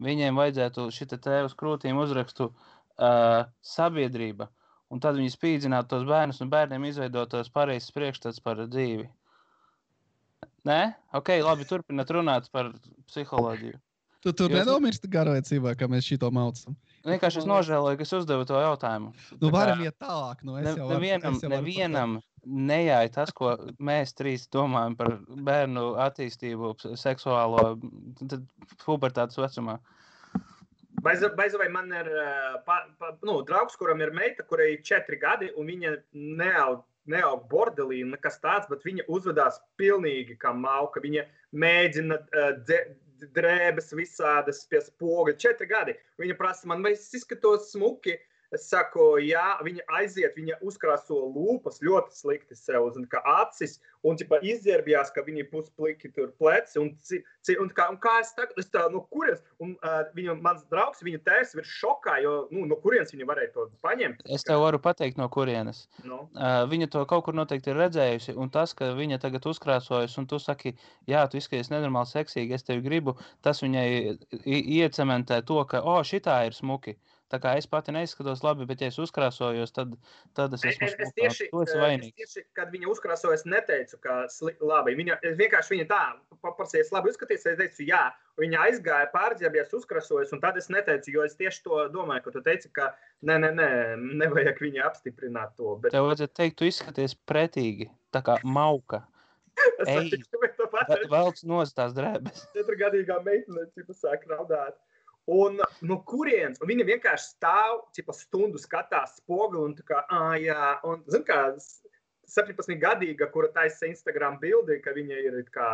viņiem vajadzētu šita te uz krūtīm uzrakstu uh, sabiedrība, un tad viņi spīdzinātu tos bērnus, un bērniem izveidotos pareizs priekšstats par dzīvi. Nē? Ok, labi, turpināt runāt par psiholoģiju. Tu, tu Jūs... nedomirsti garlaicībā, ka mēs šito maucam? Vienkārši es nožēloju, ka es uzdevu to jautājumu. Nu, varam iet tālāk. Nu, es ne, jau varu, nevienam, es jau nevienam nejāja tas, ko mēs trīs domājam par bērnu attīstību seksuālo pubertātes vecumā. Baizavai, man ir pa, pa, nu, draugs, kuram ir meita, kurai ir četri gadi, un viņa neaug, neaug bordelī, nekas tāds, bet viņa uzvedās pilnīgi kā mauka. Viņa mēģina uh, dze, drēbes visādas pie spoga, četri gadi. Viņa prasa man, vai es izskatos smuki? Es saku, jā, viņa aiziet, viņa uzkrāso lūpas ļoti slikti sev, zin, kā acis, un tipa izdzērbjās, ka viņi puspliki tur pleci, un, ci, ci, un, kā, un kā es tagad, es tā, no kurienes, un uh, viņa, mans draugs, viņa tēvs ir šokā, jo, nu, no kurienes viņa varēja to paņemt? Es tev varu pateikt, no kurienes. No. Uh, viņa to kaut kur noteikti ir redzējusi, un tas, ka viņa tagad uzkrāsojas, un tu saki, jā, tu izskaties nenormāli seksīgi, es tevi gribu, tas viņai iecementē to, ka, o, šitā ir smuki. Tā kā es pati neizskatos labi, bet ja es uzkrāsojos, tad, tad es esmu es, es tieši, to esi vainīgs. Es tieši, kad viņa uzkrāsojas, neteicu, ka sli, labi. Viņa, vienkārši viņa tā, paprasējies labi uzskatīts, es teicu jā. Viņa aizgāja pārģēbies, uzkrāsojas, un tad es neteicu, jo es tieši to domāju, ka tu teici, ka ne, ne, ne, nevajag viņa apstiprināt to. Bet... Tev vajadzētu teikt, tu izskaties pretīgi, tā kā mauka. Ej, velc nos tās drēbes. Četrgadīgā meitene sāk raudāt. Un no kurienes, un viņa vienkārši stāv, cipa stundu skatās spoguli un tā kā, ā, jā, un, zin kā, septiņpadsmitgadīga, kura taisa Instagram bildi, ka viņa ir it kā,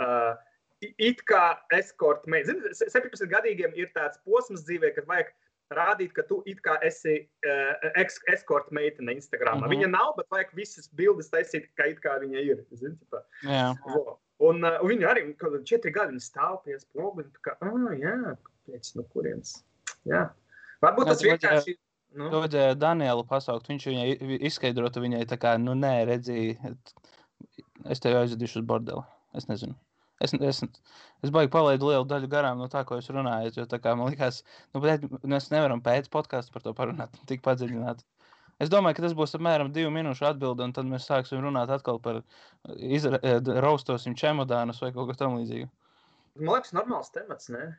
uh, it kā escort meitene. Zin, septiņpadsmitgadīgiem ir tāds posms dzīvē, kad vajag rādīt, ka tu it kā esi uh, escort meitene Instagramā. Uh-huh. Viņa nav, bet vajag visas bildes taisīt, ka it kā viņa ir, zin, cipa. Jā. Yeah. Un, un viņa arī, kad četri gadi viņa stāv pie spoguli, tā kā, ā, jā. Pēc no kurienes. Jā. Varbūt tas vienkārši... Nu. To vajadzēja Danielu pasaukt. Viņš viņai izskaidrotu viņai tā kā, nu nē, redzī, es tevi aizvedīšu uz bordeli. Es nezinu. Es, es, es baigi palaidu lielu daļu garām no tā, ko jūs runājat, jo tā kā man likās, nu, bet mēs nevaram pēc podcastu par to parunāt, tik padziļināt. Es domāju, ka tas būs apmēram divu minūšu atbildi, un tad mēs sāksim runāt atkal par izra... raustosim čemodānus vai kaut ko tam līdzīgu. Man liekas, normāls temats, ne?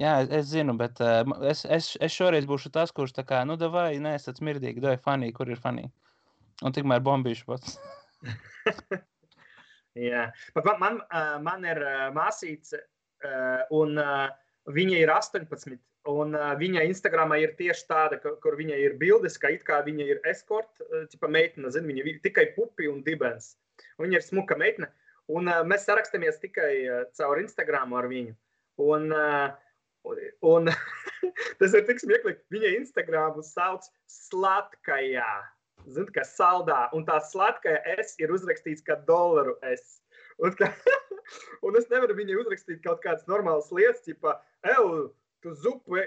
Jā, es, es zinu, bet uh, es, es, es šoreiz būšu tas, kurš tā kā, nu, davai, nē, es tāds mirdīgi, davai, funny, kur ir funny. Un tikmēr bombīšu pats. Jā, pat man, man, uh, man ir uh, māsīts, uh, un uh, viņa ir astoņpadsmit, un uh, viņa Instagramā ir tieši tāda, kur, kur viņa ir bildes, ka it kā viņa ir escort, uh, tipa meitena, zin, viņa ir tikai pupi un dibens. Un viņa ir smuka meitena, un uh, mēs sarakstamies tikai uh, caur Instagramu ar viņu. Un... Uh, Un tas ir tik smieklīgi, viņa Instagramu sauc slatkajā, zin, kā saldā, un tā slatkajā es ir uzrakstīts kā dollaru es. Un, kā, un es nevaru viņai uzrakstīt kaut kādas normālas lietas, tipa, eju, tu zupi,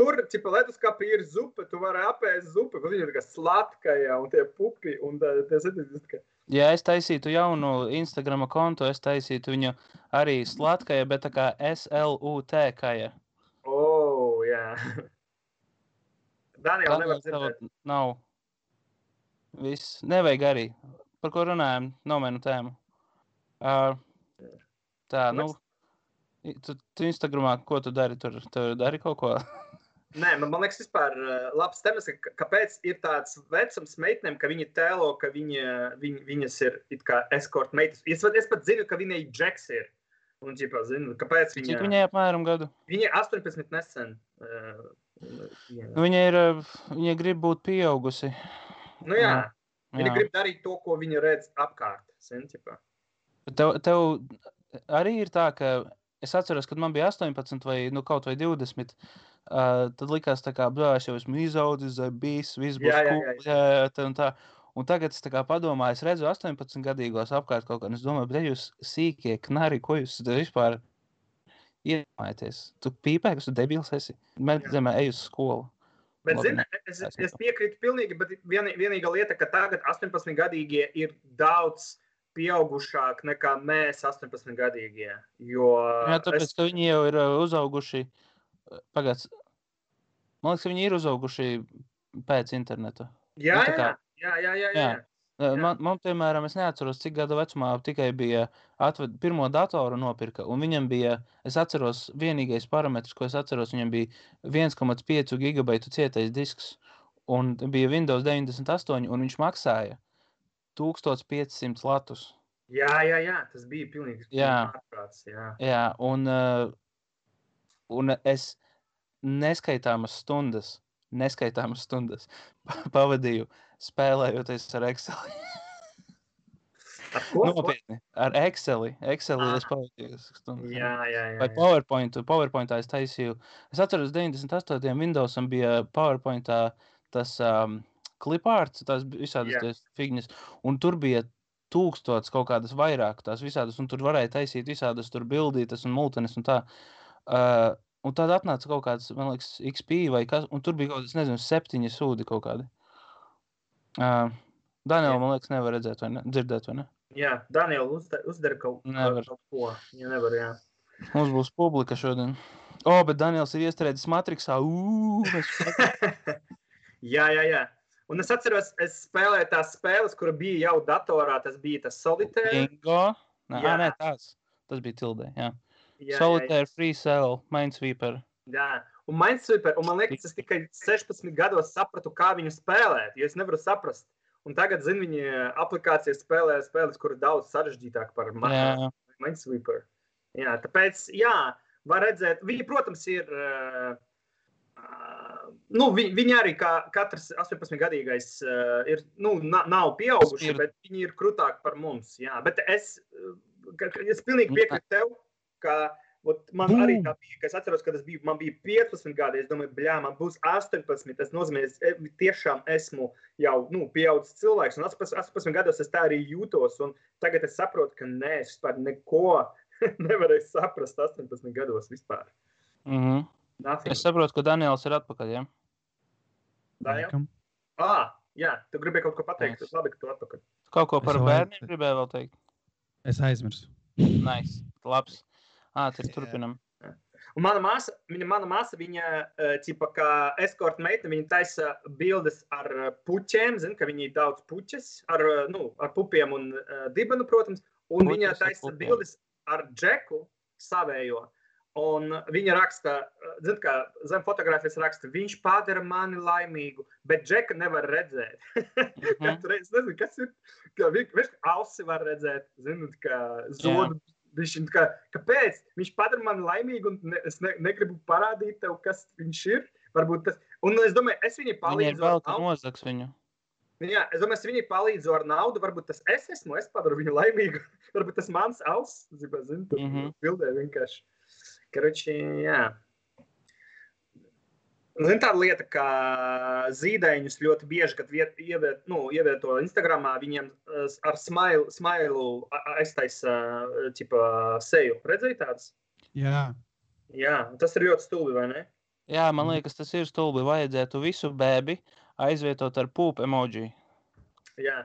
tur, tipa, leduskapī ir zupe, tu vari apēst zupi, un viņa ir kā slatkajā, un tie pupi, un tā, tie zin, kā. Ja es taisītu jaunu Instagrama kontu, es taisītu viņu arī slatkajā, bet tā kā S L U T-kajā. Oh, jā. Daniela nevar dzirdēt. Nav. Viss. Nevajag arī. Par ko runājam? Nomenu tēmu. Uh, tā, nu. Tu, tu Instagramā, ko tu dari? Tur, tur dari kaut ko? Nē, man, man liekas vispār labs temats, kāpēc ir tāds vecums meitnēm, ka viņi tēlo, ka viņa, viņ, viņas ir it kā escort meitas. Es, es pat zinu, ka viņai džeks ir. Un, ģipā, zinu, kāpēc viņa... Cik viņai apmēram gadu? Viņai astoņpadsmit nesen. Uh, viņa ir, viņa grib būt pieaugusi. Nu jā, jā. Viņa jā. Grib darīt to, ko viņa redz apkārt. Zinu, ģipā. Tev, tev arī ir tā, ka es atceros, kad man bija astoņpadsmit vai nu, kaut vai divdesmit, Uh, tad likās tā kā, bļā, es jau esmu izaudzis, bijis, viss būs kūpļi, jā, jā, tā un tā. Un tagad es tā kā padomāju, es redzu astoņpadsmitgadīgos apkārt kaut kā, un es domāju, bet jūs sīkie knari, ko jūs vispār iedomājaties? Tu pīpē, kas tu debils esi? Mēs zemē eju uz skolu. Bet, zini, es, es piekrītu pilnīgi, bet vien, vienīga lieta, ka tagad astoņpadsmitgadīgie ir daudz pieaugušāk nekā mēs astoņpadsmitgadīgie, jo... Jā, tāpēc, es... ka viņi jau ir uzauguši. Pagāds, man liekas, ka viņi ir uzauguši pēc interneta. Jā, nu, kā, jā, jā, jā, jā, jā. Man, man, piemēram, es neatceros, cik gada vecumā tikai bija atved, pirmo datoru nopirka, un viņam bija, es atceros, vienīgais parametrs, ko es atceros, viņam bija viens komats pieci gigabaitu cietais disks, un bija Windows deviņdesmit astoņi, un viņš maksāja tūkstoš piecsimt latus. Jā, jā, jā, tas bija pilnīgi pārprāts, jā. Jā, un... Uh, un es neskaitāmas stundas, neskaitāmas stundas pavadīju spēlējoties ar Exceli. Ar ko? Nopietni, ar Exceli. Exceli ah. es pavadīju stundas. Jā, jā, jā. Vai PowerPointu, PowerPointā es taisīju. Es atceros, deviņdesmit astotajā Windowsam bija PowerPointā tas um, cliparts, tās visādas yeah. tās figņas, un tur bija tūkstots kaut kādas vairāk tās visādas, un tur varēja taisīt visādas, tur bildītas un multenes un tā. Uh, un tad atnāca kaut kāds, man liekas, X P vai kas, un tur bija kaut kāds, nezinu, septiņi sūdi kaut kādi. Uh, Daniela, man liekas, nevar redzēt vai ne, dzirdēt, vai ne? Jā, Daniela uzdara kaut, kaut ko. Nevar. Ja nevar, jā. Mums būs publika šodien. O, bet Daniels ir iestrēdzis Matrixā. Uu, jā, jā, jā. Un es atceros, es spēlēju tās spēles, kura bija jau datorā. Tas bija tas Solitaire. Bingo. Nā, jā. Nē, tās. Tas bija Tildē, jā. jā Solitaire, jā, jā. Free Cell, Minesweeper. Jā. Un Minesweeper. Un man liekas, es tikai sešpadsmit gados sapratu, kā viņu spēlēt, jo es nevaru saprast. Un tagad, zin, viņi aplikācijas spēlē spēles, kura daudz sarežģītāk par Minesweeper. Jā, tāpēc, jā, var redzēt, viņi, protams, ir, uh, nu, vi, viņi arī kā katrs astoņpadsmitgadīgais uh, ir, nu, na, nav pieauguši, bet viņi ir krutāk par mums, jā. Bet es, es pilnīgi piekrītu tev, ka, ot, man arī tā bija, ka es atceros, kad es biju, man bija piecpadsmit gadi, es domāju, bļā, man būs astoņpadsmit, tas nozīmē, es tiešām esmu jau, nu, pieaudzis cilvēks, un astoņpadsmit gados es tā arī jūtos, un tagad es saprotu, ka nē, es vispār neko nevarēju saprast astoņpadsmit gados vispār. Mm-hmm. Es saprotu, ka Daniels ir atpakaļ, jā? Daniel? Ah, jā, tu gribēji kaut ko pateikt, nice. Labi, ka tu atpakaļ. Kaut ko par bērniem gribēji vēl teikt? Es aizmirsu. Nice, labs. Ā, tad turpinam. Un mana māsa, viņa, mana māsa, viņa, cipa, kā eskorta meita, viņa taisa bildes ar puķiem, zin, ka viņi daudz puķes, ar, nu, ar pupiem un uh, dibenu, protams, un puķes viņa taisa bildes ar džeku savējo, un viņa raksta, zin kā, zem fotogrāfijas raksta, viņš padara mani laimīgu, bet džeka nevar redzēt. Mm-hmm. Katru reizi, nezinu, kas ir, ka viņš ausi var redzēt, zin, kā zodu, viņš, kā, kāpēc? Viņš padara mani laimīgu, un ne, es ne, negribu parādīt tev, kas viņš ir, varbūt tas, un es domāju, es viņai palīdzu. Viņa ir vēl, ka nozaks viņu. Jā, es domāju, es viņai palīdzu ar naudu, varbūt tas es esmu, es padaru viņu laimīgu, varbūt tas mans auss, zinu, zinu, tur mm-hmm. bildē vienkārši. Karuči, jā. Zinu, tāda lieta, ka zīdaiņus ļoti bieži, kad viet, ieviet, nu, ievieto Instagramā, viņiem ar smailu, smailu aiztaisa, tipa, seju. Redzēji tādus? Jā. Jā, tas ir ļoti stulbi, vai ne? Jā, man liekas, tas ir stulbi, vajadzētu visu bēbi aizvietot ar pūp emoji. Jā.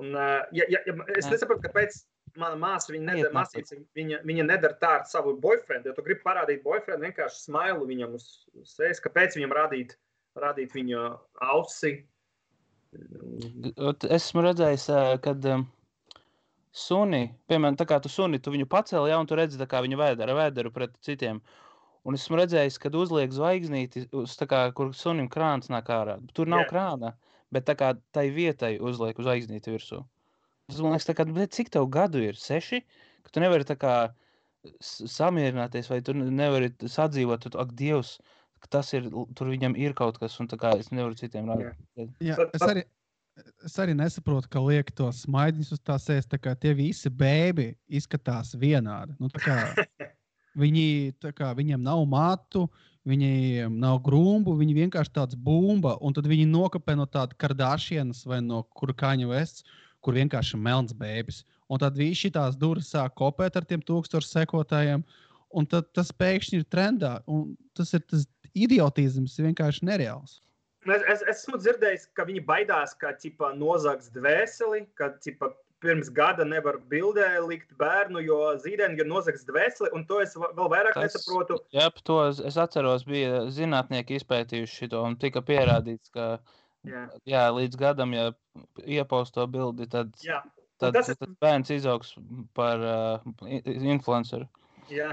Un, uh, ja, ja, ja, es nesaprotu, kāpēc mana māsa, viņa nedara, māsīca, viņa, viņa nedara tā ar savu boyfriendu, jo tu gribi parādīt boyfriendu, vienkārši smailu viņam uz, uz sejas. Kāpēc viņam rādīt, rādīt viņa ausi? Esmu redzējis, kad um, suni, piemēram, tā kā tu suni, tu viņu pacēli, ja, un tu redzi tā kā viņu vēdera, vēderu pret citiem. Un esmu redzējis, kad uzliek zvaigznīti, uz, tā kā, kur sunim krāns nāk ārā. Tur nav yeah. krāna, bet tā kā tai vietai uzliek zvaigznīti virsū. Tas, man liekas, tā kā, bet cik tev gadu ir? Seši? Ka tu nevari tā kā samierināties, vai tu nevari sadzīvot, tu, ak, Dievs, ka tas ir, tur viņam ir kaut kas, un tā kā es nevaru citiem rādīt. Jā, yeah. es arī... Es arī nesaprotu, ka liek to smaidņus uz tās ēst, tā kā tie visi bēbi izskatās vienādi. Nu, tā kā... Viņi, tā kā, viņiem nav matu, viņiem nav grumbu, viņi vienkārši tāds bumba, un tad viņi nokapē no tāda Kardāšienas vai no kur Kaņa Vests, kur vienkārši melns bēbis. Un tad visi šitās duras sāk kopēt ar tiem tūkstošu sekotājiem, un tad tas pēkšņi ir trendā, un tas ir tas idiotisms vienkārši nereāls. Es, es esmu dzirdējis, ka viņi baidās, ka tipa nozāks dvēseli, ka tipa pirms gada nevar bildē likt bērnu, jo zīdēņi ir nozags dvēseli, un to es vēl vairāk Tas, nesaprotu. Jā, to es atceros, bija zinātnieki izpētījuši šito, un tika pierādīts, ka jā, jā līdz gadam, ja iepausto bildi, tad, tad, tas, tad bērns izaugs par uh, influenceru. Jā,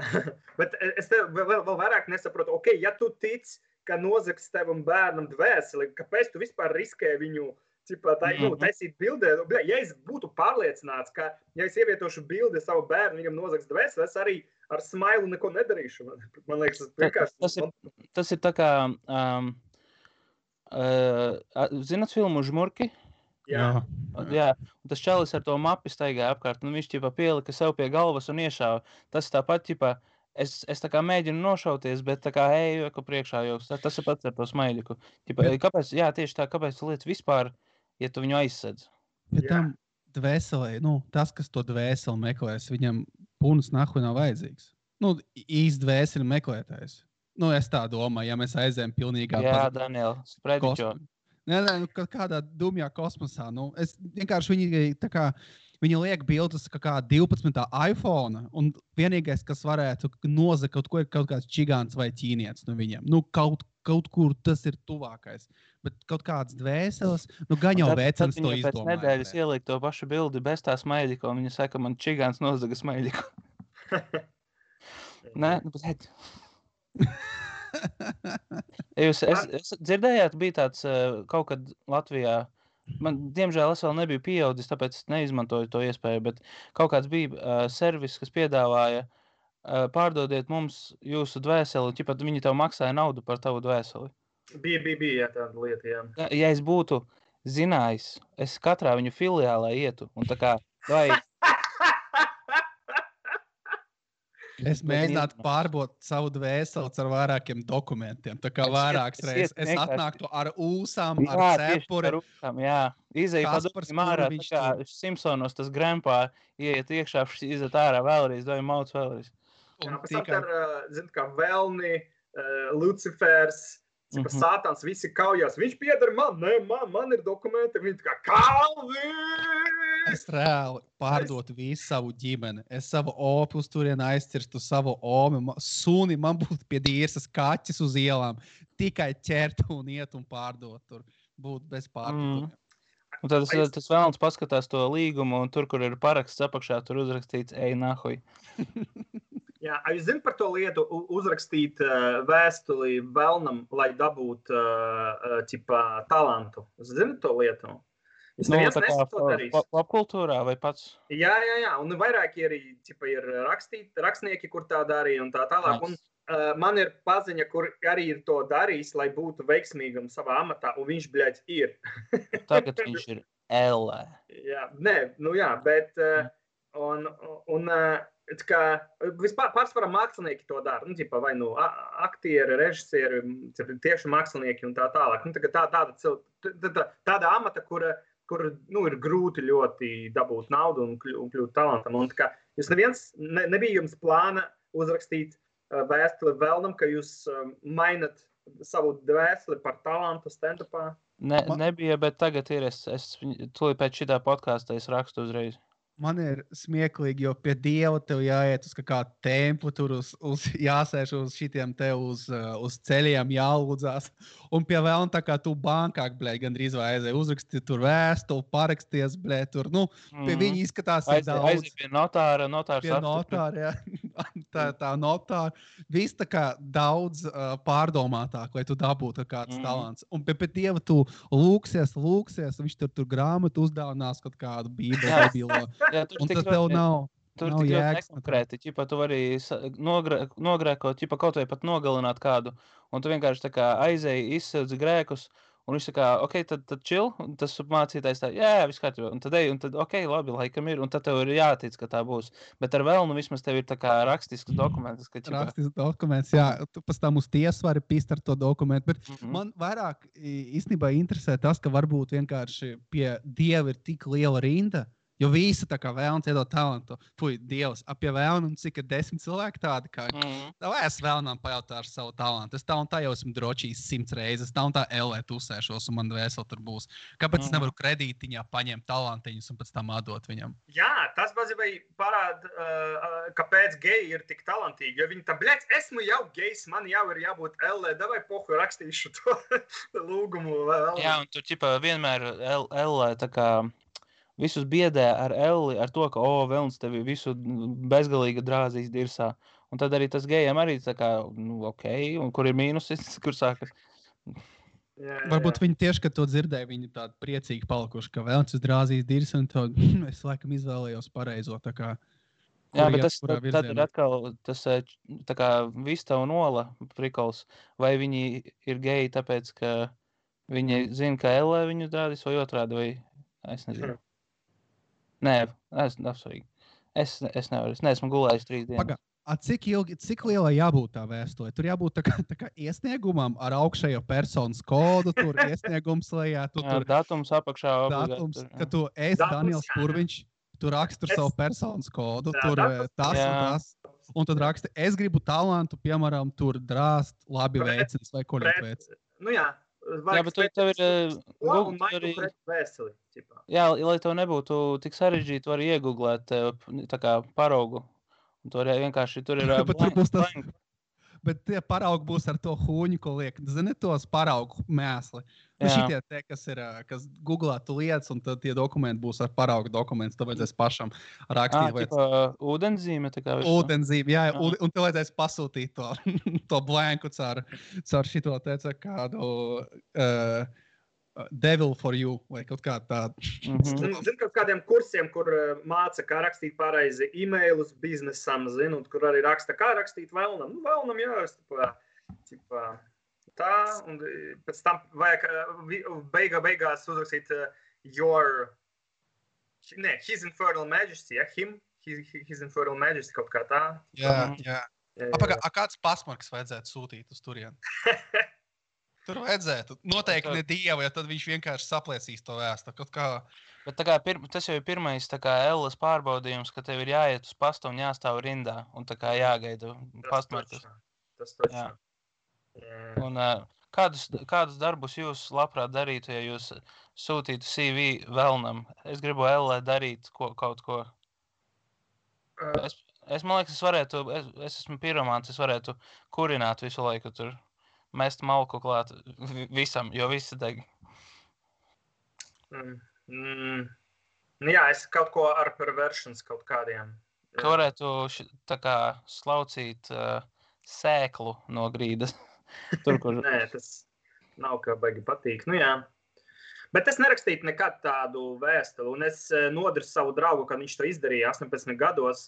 bet es tev vēl, vēl vairāk nesaprotu, ok, ja tu tici, ka nozags tevam bērnam dvēseli, kāpēc tu vispār riskē viņu Cipā, tā, nu, taisīt bildē, ja es būtu pārliecināts, ka, ja es ievietošu bildi savu bērnu, viņam nozaks dvēseli, es arī ar smailu neko nedarīšu. Man, man liekas, tas vienkārši... Tas ir, tas ir tā kā, um, uh, zināt filmu Žmurki? Jā. Jā. Un tas čalis ar to mapi staigā apkārt, nu viņš ķipā pielika sev pie galvas un iešāva. Tas tāpat ķipā, es, es tā kā mēģinu nošauties, bet tā kā eju priekšā jau, tas ir pats ar to smaiļiku. Ķipā, kāpēc, jā, tieši tā, kāpēc lietas vispār ja tu viņu aizsadz. Bet tam dvēselē, nu, tas, kas to dvēseli meklēs, viņam punas nahuj nav vajadzīgs. Nu, īsti dvēseli meklētājs. Nu, es tā domāju, ja mēs aizējam pilnīgā... Jā, paz... Daniel, sprediķo. Nē, nē, nu, kādā dumjā kosmosā, nu, es vienkārši viņi tā kā Viņi liek bildes kā, kā divpadsmitā iPhone, un vienīgais, kas varētu nozakt kaut ko, ir kaut kāds čigāns vai ķīnietis no viņiem. Nu, kaut, kaut kur tas ir tuvākais. Bet kaut kāds dvēseles, nu gan jau vēcens to izdomāja. Tad viņa pēc nedēļas ieliek to pašu bildi bez tā smaiļiko, un viņa saka, man čigāns nozaga smaiļiko. Nē, nu, bet hēt. Jūs es, es dzirdējāt, bija tāds kaut kad Latvijā, man, diemžēl, es vēl nebiju pieaudzis, tāpēc neizmantoju to iespēju, bet kaut kāds bija uh, servis, kas piedāvāja uh, pārdodiet mums jūsu dvēseli, ķipa viņi tev maksāja naudu par tavu dvēseli. Bija, bija, bija, jā, tāda lieta, jā. Ja, ja es būtu zinājis, es katrā viņu filiālē ietu, un tā kā, vai... Es mēģinātu pārbot savu dvēseli ar vairākiem dokumentiem, tā kā vairākas reizes. Es atnāktu ar ūsām, jā, ar cepuri. Ar ūsām, jā, izēju padomu mārā, tā kā Simpsonos tas grempā ieiet iekšā, iziet ārā vēlreiz, doju mauc vēlreiz. Jā, pēc tam ar, zinu, kā Velni, Lucifers, cipa Sātans, visi kaujās. Viņš piedara man, ne, man, man ir dokumenti, viņi tā kā Kalvis! Es reāli pārdotu visu savu ģimeni. Es savu opi uz turien aizcirstu savu omi. Suni man būtu pie dīrsas kaķis uz ielām. Tikai ķertu un iet un pārdot tur. Būtu bez pārdotumiem. Mm. Un tad tas, tas vēlns paskatās to līgumu un tur, kur ir paraksts apakšā, tur uzrakstīts ej nahuj. Jā, a jūs zini par to lietu uzrakstīt uh, vēstuli Velnam, lai dabūtu uh, ķipā talantu? Jūs zini to lietu? Es nu, tā kā popkultūrā vai pats? Jā, jā, jā, un vairāki arī cipa, ir rakstīt, rakstnieki, kur tā darīja un tā tālāk. Nice. Un uh, man ir paziņa, kur arī ir to darījis, lai būtu veiksmīgam savā amatā, un viņš, bļaļ, ir. Tagad viņš ir L. Jā, nē, nu jā, bet uh, un, un uh, kā vispār pārsvarā mākslinieki to dara, nu, cipa, vai nu aktieri, režisieri, tieši mākslinieki un tā tālāk. Nu, tā, tāda, tāda, tāda amata, kura kur nu, ir grūti ļoti dabūt naudu un kļūt talantam. Un tā kā jūs neviens, ne, nebija jums plāna uzrakstīt uh, vēstuli Velnam, ka jūs uh, mainat savu dvēseli par talantu stand-upā? Ne, nebija, bet tagad ir. Es, es tūlīt pēc šitā podkāsta es rakstu uzreiz. Man ir smieklīgi, jo pie Dieva tev jāiet uz kādu templu, tur uz, uz, jāsēž uz šitiem tev uz, uz ceļiem, jālūdzās. Un pie vēl un tā kā tu bankāk, blē, gandrīz vai aizēji uzraksti tur vēstuli, paraksties, blē, tur, nu, pie mm. viņa izskatās aiz, daudz. Aiz pie notāra, notāra. Pie notāra, jā, tā, tā notāra. Viss tā kā daudz uh, pārdomātāk, lai tu dabūtu kāds mm. talants. Un pie, pie Dieva tu lūksies, lūksies, un viņš tur, tur grāmatu uzdāvinās kaut kādu bībeli. Jā, tur un tas tev nav, tur nav jēgas. Nekonkrēti, ķipa, tu vari nogrē, nogrēkot, ķipa, kaut vai pat nogalināt kādu, un tu vienkārši tā kā aizēji, izsēdzi grēkus, un viņš tā kā, ok, tad, tad chill, un tas mācītājs tā, jā, jā, viskārtībā, un tad ej, un tad, ok, labi, laikam ir, un tad tev ir jātic, ka tā būs. Bet ar vēl, nu, vismaz tev ir tā kā rakstisks dokuments. Ka, ķipa... Rakstisks dokuments, jā, tu pēc tam uz tiesu vari pist ar to dokumentu, bet mm-hmm. man vairāk īstenībā interesē tas, ka varbūt vienkārši pie Dieva ir tik liela rinda, jo visi tā kā Velns iedod talantu. Puj, Dievs, ap pie Velna un cik ir desmit cilvēki tādi, kā mm. es Velnām pajautāju ar savu talantu. Es tā un tā jau esmu dročījis simts reizes, tā un tā L E tusēšos un man dvēseli tur būs. Kāpēc mm. es nevaru kredītiņā paņemt talantiņus un pēc tam atdot viņam? Jā, tas bazībai parāda, uh, kāpēc geji ir tik talantīgi, jo viņi tā, bļēc, esmu jau gejs, man jau ir jābūt L E, davai pohu rakstīšu to lūgumu. Vēl. Jā, un tur ķipā vienmēr L E tā kā... Visus biedē ar Elli, ar to, ka, o, Velns tevi visu bezgalīga drāzīs dirsā. Un tad arī tas gejiem arī tā kā, nu, ok, un kur ir mīnusis, kur sākas. Jā, jā. Varbūt viņi tieši, kad to dzirdēja, viņi tādi priecīgi palikuši, ka Velns uz drāzīs dirsā, un to es laikam izvēlējos pareizo, tā kā, jā, bet tas, tad, tad ir atkal tas, tā kā, Vista un Ola prikols, vai viņi ir geji tāpēc, ka viņi zina, ka Elli viņu drādīs, vai otrādi, vai es nezinu. Jā. Nē, es nevaru. Es, es nevaru. Es neesmu gulējis trīs dienas. Pagā, a cik, ilgi, cik lielai jābūt tā vēstulē? Tur jābūt tā kā, tā kā iesniegumam ar augšējo personas kodu, tur iesniegums lejā. Tu, jā, tur, datums apakšā. Datums, tur, ka tu esi Daniels Purviņš, tu raksti es... savu personas kodu, jā, tur datums, tas jā. Un tas, un tad raksti, es gribu talantu, piemēram, tur drāst, labi veicins vai koļot veicins. Nu jā. Jā, bet tev ir Google, tu arī... Vēstuli, jā, lai tev nebūtu tik sarežģīti, tu arī iegooglēt tā kā paraugu. Un tu arī vienkārši tur ir... bet, blank, būs tas, bet tie paraugi būs ar to hūņu, ko liek. Zini tos paraugu mēsli? Nu šitie te, kas ir, kas googlā tu lietas, un tad tie dokumenti būs ar paraugu dokumentus, tev vajadzēs pašam rakstīt. Ā, tipa ūdenzīme tā kā visu? Ūdenzīme, jā, jā, un tev vajadzēs pasūtīt to, to blanku caur, caur šito te, caur kādu uh, devil for you, vai kaut kā tādu. Mm-hmm. Zinu, kaut kādiem kursiem, kur māca, kā rakstīt pareizi e-mailus biznesam, zinu, un kur arī raksta, kā rakstīt vēlnam. Nu, vēlnam, jā, es tipā, tipā. Tā, un pēc tam vajag beigā beigās uzraksīt uh, your, ne, his infernal majesty, ja, him, his, his infernal majesty, kaut kā tā. Jā, jā. jā, jā. Apakā, a kāds pasmarks vajadzētu sūtīt uz turien? Tur vajadzētu, noteikti ne dievu, ja tad viņš vienkārši saplēsīs to vēstu, kaut kā. Bet tā kā pirma, tas jau ir pirmais tā kā L S pārbaudījums, ka tev ir jāiet uz pastu un jāstāv rindā, un tā kā jāgaida pasmarkas. Tas točā. Yeah. Un uh, kādus, kādus darbus jūs labprāt darītu, ja jūs sūtītu C V vēlnam? Es gribu L L darīt ko, kaut ko. Uh, es, es, man liekas, es varētu, es, es esmu piromāns, es varētu kurināt visu laiku tur, mest malku klāt visam, jo visi deg. Mm, mm, jā, es kaut ko ar perversions kaut kādiem. Tu varētu š, tā kā slaucīt uh, sēklu no grīdas. Tur, kur... Nē, tas nav kā baigi patīk, nu jā. Bet es nerakstītu nekad tādu vēstuli, un es nodrisu savu draugu, kad viņš to izdarīja astoņpadsmit gados,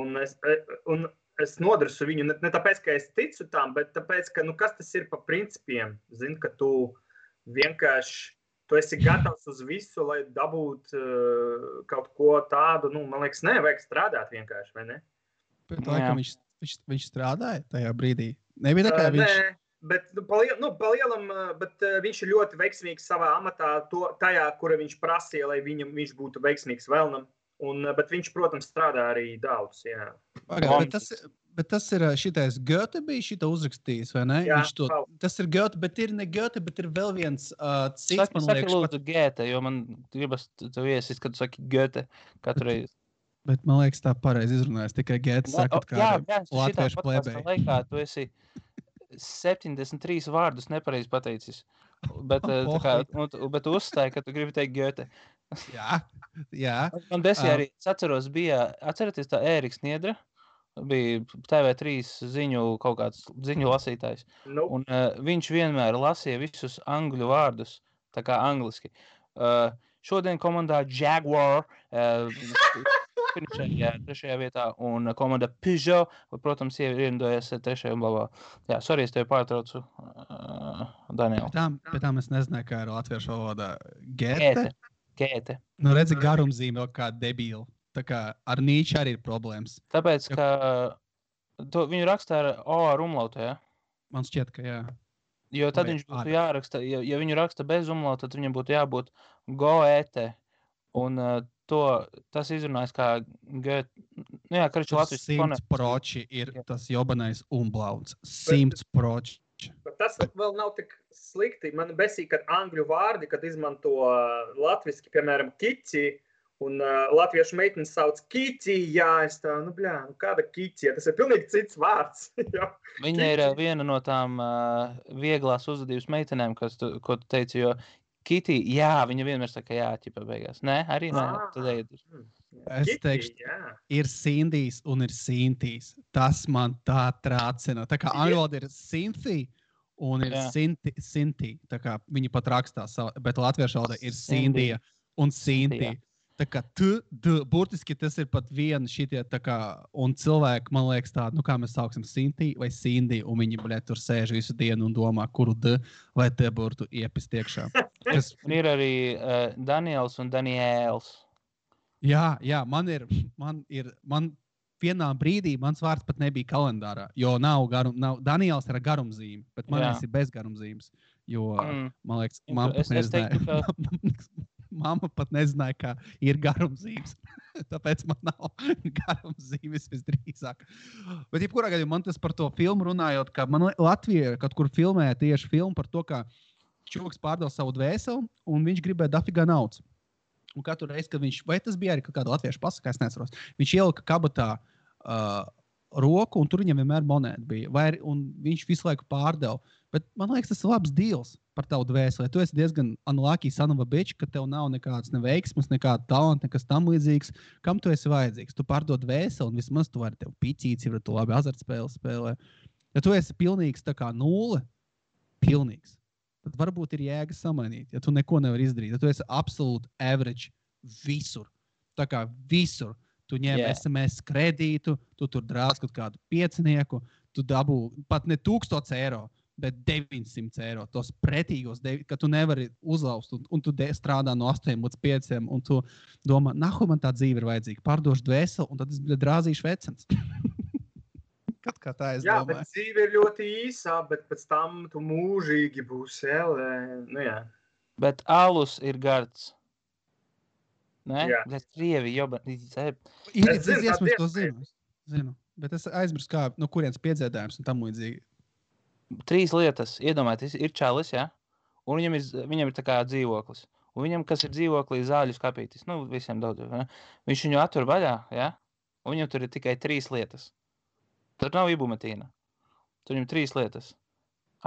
un es, un es nodrisu viņu ne, ne tāpēc, ka es ticu tam, bet tāpēc, ka, nu, kas tas ir pa principiem? Zini, ka tu vienkārši, tu esi gatavs uz visu, lai dabūt uh, kaut ko tādu, nu, man liekas, ne, vajag strādāt vienkārši, vai ne? Bet laikam viņš, viņš, viņš strādāja tajā brīdī. Nebija nekā viņš... Uh, nē, bet nu, palie, nu, palielam, bet uh, viņš ir ļoti veiksmīgs savā amatā to, tajā, kura viņš prasīja, lai viņam, viņš būtu veiksmīgs vēlnam. Un, uh, bet viņš, protams, strādā arī daudz, jā. Pagā, bet, tas, bet tas ir šitais Goethe bija šita uzrakstījis, vai ne? Jā, to, tas ir Goethe, bet ir ne Goethe, bet ir vēl viens uh, cits, saki, man saki liekas... Saki lūdzu pat... Goethe, jo man gribas tev iesist, kad tu saki Goethe katreiz. Bet, man liekas, tā pareizi izrunājas, tikai Goethe saka, kā latviešu plebēji. Laikā tu esi septiņdesmit trīs vārdus nepareizi pateicis, bet, oh, tā kā, un, bet uzstāji, ka tu gribi teikt Goethe. Jā, jā. Man desī arī, es atceros, bija, atceraties tā Ēriks Niedra, bija T V trīs ziņu kaut kāds ziņu lasītājs, nope. Un uh, viņš vienmēr lasīja visus angļu vārdus, tā kā angliski. Uh, šodien komandā Jaguar, uh, Pirmšajā, trešajā vietā, un komanda Peugeot, protams, ierindojas trešajā un blabā. Jā, sorry, es tevi pārtraucu, uh, Daniel. Pēc tām es nezināju, kā ir latviešu valodā. Goethe? Goethe. Nu, redzi, garumzīme vēl kā debīla. Tā kā ar Nietzsche arī ir problēmas. Tāpēc, ka to, viņu rakstā ar O ar umlautu, jā? Man šķiet, ka jā. Jo tad vai viņš būtu arī jāraksta, ja, ja viņu raksta bez umlautu, tad viņam būtu jābūt Goethe. Un uh, to, tas izrunājas kā Goethe, nu jā, karču latviešu fonē. Simts proči ir jā. Tas jobanais umblauts. Simts proči. Bet tas vēl nav tik slikti. Man besī, kad angļu vārdi, kad izmanto latviski, piemēram, kici, un uh, latviešu meitenes sauc kici, jā, es tā, nu bļā, nu kāda kici, ja? Tas ir pilnīgi cits vārds. Viņa ir viena no tām uh, vieglās uzvedības meitenēm, kas tu, ko tu teici, jo Kitty, jā, viņa vienmēr saka, jā, ķipa beigās. Nē, arī nē, tad ejad. Es teikšu, ir Sindijs un ir Sintijs. Tas man tā trācina. Tā kā angļu ir Sintī un ir Sinti, Sintī. Tā kā viņi pat rakstās, bet latviešu valodā ir Sindija un Sintī. Tā kā tu, tu, burtiski tas ir pat viena šitie, tā kā, un cilvēki, man liekas tā, nu kā mēs sauksim Sintī vai Sindī, un viņi, bļēt, tur sēž visu dienu un domā, kuru D, vai te burtu iepist iekšā. Kas... Un ir arī uh, Daniels un Daniels. Jā, jā, man ir, man ir, man vienā brīdī mans vārds pat nebija kalendārā, jo nav garum, nav, Daniels ir garumzīme, bet manās ir bez garumzīmes, jo, mm. man liekas, man pat nezināja. Mama pat nezināja, ka ir garumzīmes, tāpēc man nav garumzīmes visdrīzāk. Bet jebkurā gadījumā man tas par to filmu runājot, ka man Latvija kaut kur filmē tieši filmu par to, ka čūks pārdeva savu dvēseli, un viņš gribēja dafigā naudas. Un katru reizi, kad viņš, vai tas bija arī kāda latviešu pasaka, es neatceros, viņš ielika kabatā uh, roku, un tur viņam vienmēr monēta bija, vai, un viņš visu laiku pārdeva. Bet man liekas, tas ir labs deals par tavu dvēseli. Tu esi diezgan unlucky son of a bitch, ka tev nav nekāds neveiksmas, nekāda talenta, nekas tam līdzīgs. Kam tu esi vajadzīgs? Tu pārdod dvēseli, un vismaz tu vari tev picīts, ja tu labi azartspēles spēlē. Ja tu esi pilnīgs tā kā nulle, pilnīgs, tad varbūt ir jēga samainīt, ja tu neko nevar izdarīt. Ja tu esi absolūti average visur, tā kā visur. Tu ņem yeah. es em es kredītu, tu tur drāz kaut kādu piecinieku, tu dabū pat ne tūkstots eiro, bet deviņsimt eiro, tos pretīgos, ka tu nevari uzlaust, un, un tu de, strādā no astoņiem līdz pieciem, un tu domā, nahu, man tā dzīve ir vajadzīga, pārdošu dvēseli, un tad es drāzīšu vecens. Kad kā tā es jā, domāju. Jā, bet dzīve ir ļoti īsā, bet pēc tam tu mūžīgi būsi, jā, nu jā. Bet alus ir gards. Nē? Bet krievi, jo, bet... Ir, es zinu, es to zinu. Zinu, bet es aizmirstu, kā, no kurienes piedzēdājums un tam līdzīgi. Trīs lietas, iedomājieties, ir čalis, jā, un viņam ir, viņam ir tā kā dzīvoklis. Un viņam, kas ir dzīvoklī, zāļus kapītis, nu, visiem daudz, jā. Viņš viņu atver vaļā, jā, un viņam tur ir tikai trīs lietas. Tur nav ibumetīna. Tur viņam trīs lietas.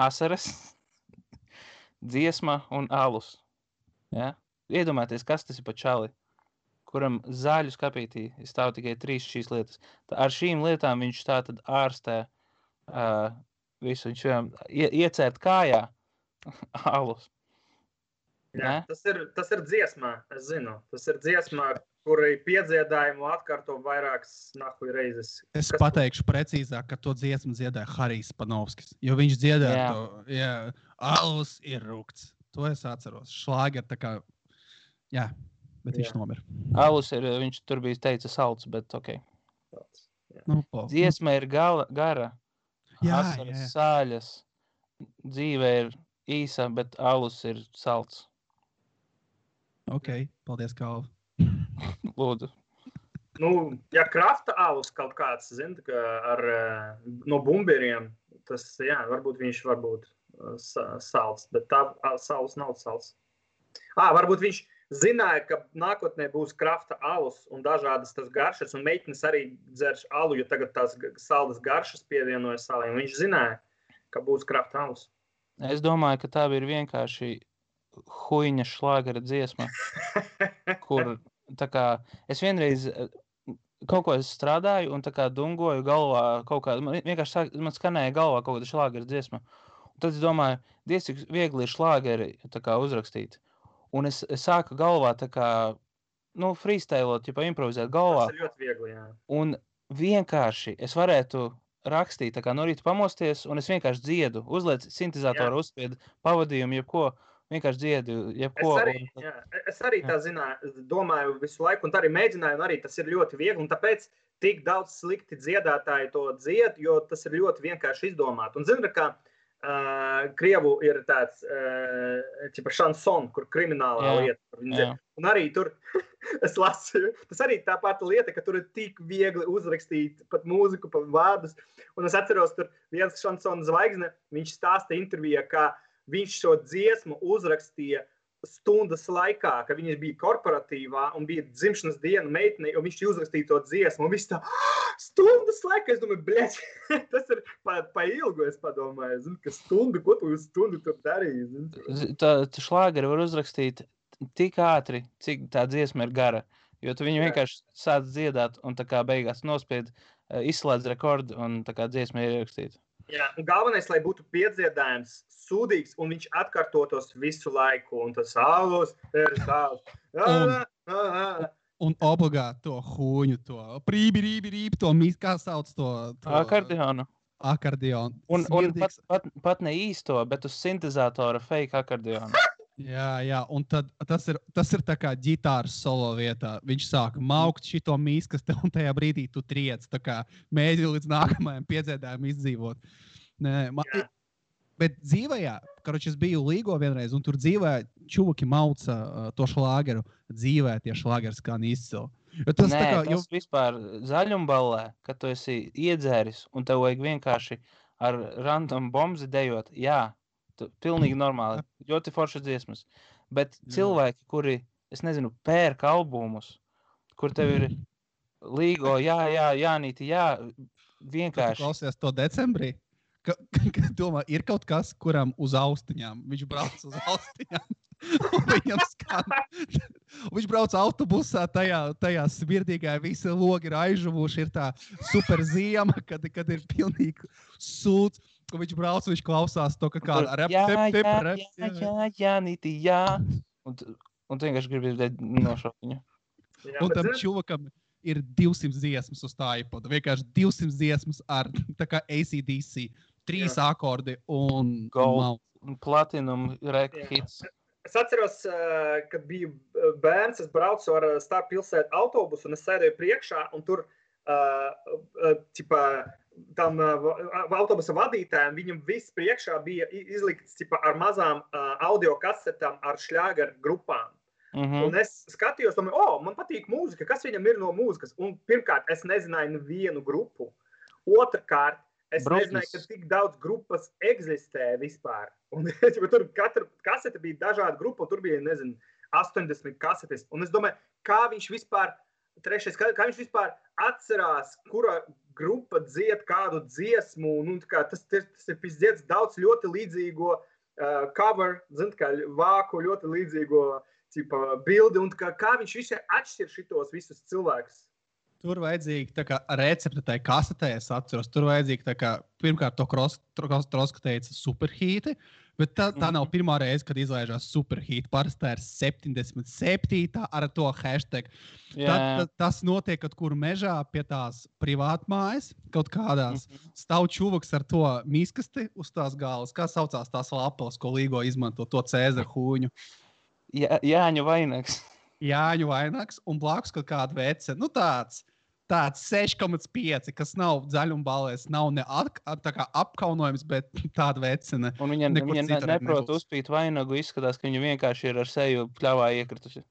Asaras, dziesma un alus, jā. Iedomājieties, kas tas ir pa čali, kuram zāļus kapītī stāv tikai trīs šīs lietas. Tā, ar šīm lietām viņš tā tad ārstē, uh, visu, viņš jau ie, iecērt kājā alus. Jā, tas ir, tas ir dziesmā, es zinu. Tas ir dziesmā, kuri piedziedājumu atkārto vairākas nahu reizes. Es Kas pateikšu tu? Precīzāk, ka to dziesmu dziedāja Harijs Panovskis, jo viņš dziedāja jā. To, jā, alus ir rūkts. To es atceros. Šlāgi ir tā kā, jā, bet jā. Viņš nomir. Alus ir, viņš tur bija teica salts, bet ok. Salts, nu, dziesma ir gala, gara. Jā, asaras, jā. Sāļas, dzīve ir īsa, bet alus ir salts. Ok, paldies, Kalvi. Lūdzu. Nu, ja krafta alus kaut kāds, zin, ka ar, no bumbieriem, tas, jā, varbūt viņš varbūt salts, bet tā salts nav salts. Ā, varbūt viņš zināja, ka nākotnē būs krafta alus un dažādas tas garšas, un meitenes arī dzerš alu, jo tagad tās saldas garšas pievienoja saliem. Viņš zināja, ka būs krafta alus. Es domāju, ka tā ir vienkārši huiņa šlāgara dziesma, kur tā kā es vienreiz kaut ko es strādāju un tā kā dungoju galvā kaut kā, man vienkārši sāk, man skanēja galvā kaut kāda šlāgara dziesma. Un tad es domāju, diez cik viegli ir šlāgari tā kā uzrakstīt. Un es, es sāku galvā tā kā, nu, freestylot, ja pa improvizēt galvā. Tas ir ļoti viegli, jā. Un vienkārši es varētu rakstīt, tā kā no rīta pamosties, un es vienkārši dziedu, uzliec sintizātoru, uzspiedu pavadījumu, jebko, vienkārši dziedu, jebko. Es arī, un... jā, es arī tā zināju, domāju visu laiku, un tā arī mēģināju, un arī tas ir ļoti viegli, un tāpēc tik daudz slikti dziedātāji to dzied, jo tas ir ļoti vienkārši izdomāt. Un zinu, ka... Uh, Krievu ir tāds uh, tipa šanson, kur kriminālā jā, lieta. Kur jā. Un arī tur, es lasīju, tas arī tā pati lieta, ka tur ir tik viegli uzrakstīt pat mūziku, pat vārdus. Un es atceros, tur viens šansona zvaigzne, viņš stāsta intervijā, ka viņš šo dziesmu uzrakstīja stundas laikā, ka viņš bija korporatīvā un bija dzimšanas diena meitenei, un viņš uzrakstīja to dziesmu, un viss tā, stundas laikā, es domāju, bļeķ, tas ir pa, pa ilgu, es padomāju, zinu, ka stundu, ko tu stundu tur darīji, zinu. Tā, tu šlāgari var uzrakstīt tik ātri, cik tā dziesma ir gara, jo tu viņu vienkārši sāc dziedāt, un tā kā beigās nospied, izslēdz rekordu, un tā kā dziesma ir ierakstīta. Jā, un galvenais, lai būtu piedziedājums sūdīgs, un viņš atkārtotos visu laiku, un tas alus ir salus. Un, un, un obligāti to huņu, to prībi, rībi, rībi, to mīs, kā sauc to... to akordeonu. Akordeonu. Un, un pat, pat, pat ne īsto, bet uz sintezātora fake akordeonu. Jā, jā, un tad tas ir, tas ir tā kā ģitāras solo vietā. Viņš sāk maukt šito mīs, kas tev un tajā brīdī tu triec, tā kā mēģini līdz nākamajam piedziedājam izdzīvot. Nē, man, bet dzīvajā, karoči, es biju Līgo vienreiz, un tur dzīvē čūki mauca uh, to šlāgeru, dzīvē tie šlāgeri skan izcili. Jo tas Nē, tā kā, tas jo... vispār zaļumballē, kad tu esi iedzēris, un tev vajag vienkārši ar random bombzi dejot, jā, pilnīgi normāli, ļoti foršas dziesmas, bet cilvēki, kuri, es nezinu, pērk albumus, kur tev ir līgo, jā, jā, jānīti, jā, vienkārši. Tu klausies to decembrī? Ka, ka, domā, ir kaut kas, kuram uz austiņām, viņš brauc uz austiņām, un viņam skan. Viņš brauc autobusā, tajā, tajā smirdīgā, visi logi ir aizžuvuši, ir tā super ziema, kad, kad ir pilnīgi sūds, un viņš brauc, un viņš klausās to, ka kāda rep, jā, tip, tip, jā, rep. Jā, jā, jā, jā, nīti, jā. Un, un tu vienkārši gribas nošaut viņu. Un tam čuvakam ir divsimt dziesmas uz tā iPoda, vienkārši divsimt dziesmas ar tā kā A C D C. Trīs jā. Akordi un... Gold, un platinum, rek, hits. Es atceros, kad biju bērns, es braucu ar starp pilsētu autobusu, un es sēdēju priekšā, un tur ķipā, tam autobusa vadītājiem, viņam viss priekšā bija izlikts ķipā, ar mazām audio kasetām, ar šļāgaru grupām. Mm-hmm. Un es skatījos, domāju, o, man patīk mūzika, kas viņam ir no mūzikas? Un pirmkārt, es nezināju nevienu grupu. Otrkārt, es Broklis. Nezināju, ka tik daudz grupas eksistē vispār. Un tur katra kasete bija dažāda grupa, un tur bija, nezinu, astoņdesmit kasetes. Un es domāju, kā viņš vispār, trešais, kā, kā viņš vispār atcerās, kura grupa dzied kādu dziesmu, un, un kā, tas, tas ir pizdziedz daudz ļoti līdzīgo uh, cover, zinu, kā vāku, ļoti līdzīgo cipa, bildi, un kā, kā viņš visai atšķir šitos visus cilvēkus. Tur vajadzīgi tā kā recepta tai kasetē, es atceros, tur vajadzīgi tā kā, pirmkārt, to Kalvis Troskovskajs teica superhīti, bet tā, tā nav pirmā reize, kad izlaižās superhīti, parasti ir septiņdesmit septītā ar to hashtag. Yeah. Tad, tas notiek, kad kur mežā pie tās privātmājas, kaut kādās stāv čuvaks ar to miskasti uz tās galas, kā saucās tās lapas, ko līgo izmanto, to Cēzara hūņu. Jā, Jāņu vainags. Jāņu vainags, un blāks kaut kāda vece, nu tāds. Tāds seši komats pieci, kas nav dzaļumbalēs, nav ne at, tā kā apkaunojums, bet tāda vecene. Un viņa, viņa ne, neprot nebūs. Uzpīt vainagu, izskatās, ka viņa vienkārši ir ar seju pļavā iekritusi.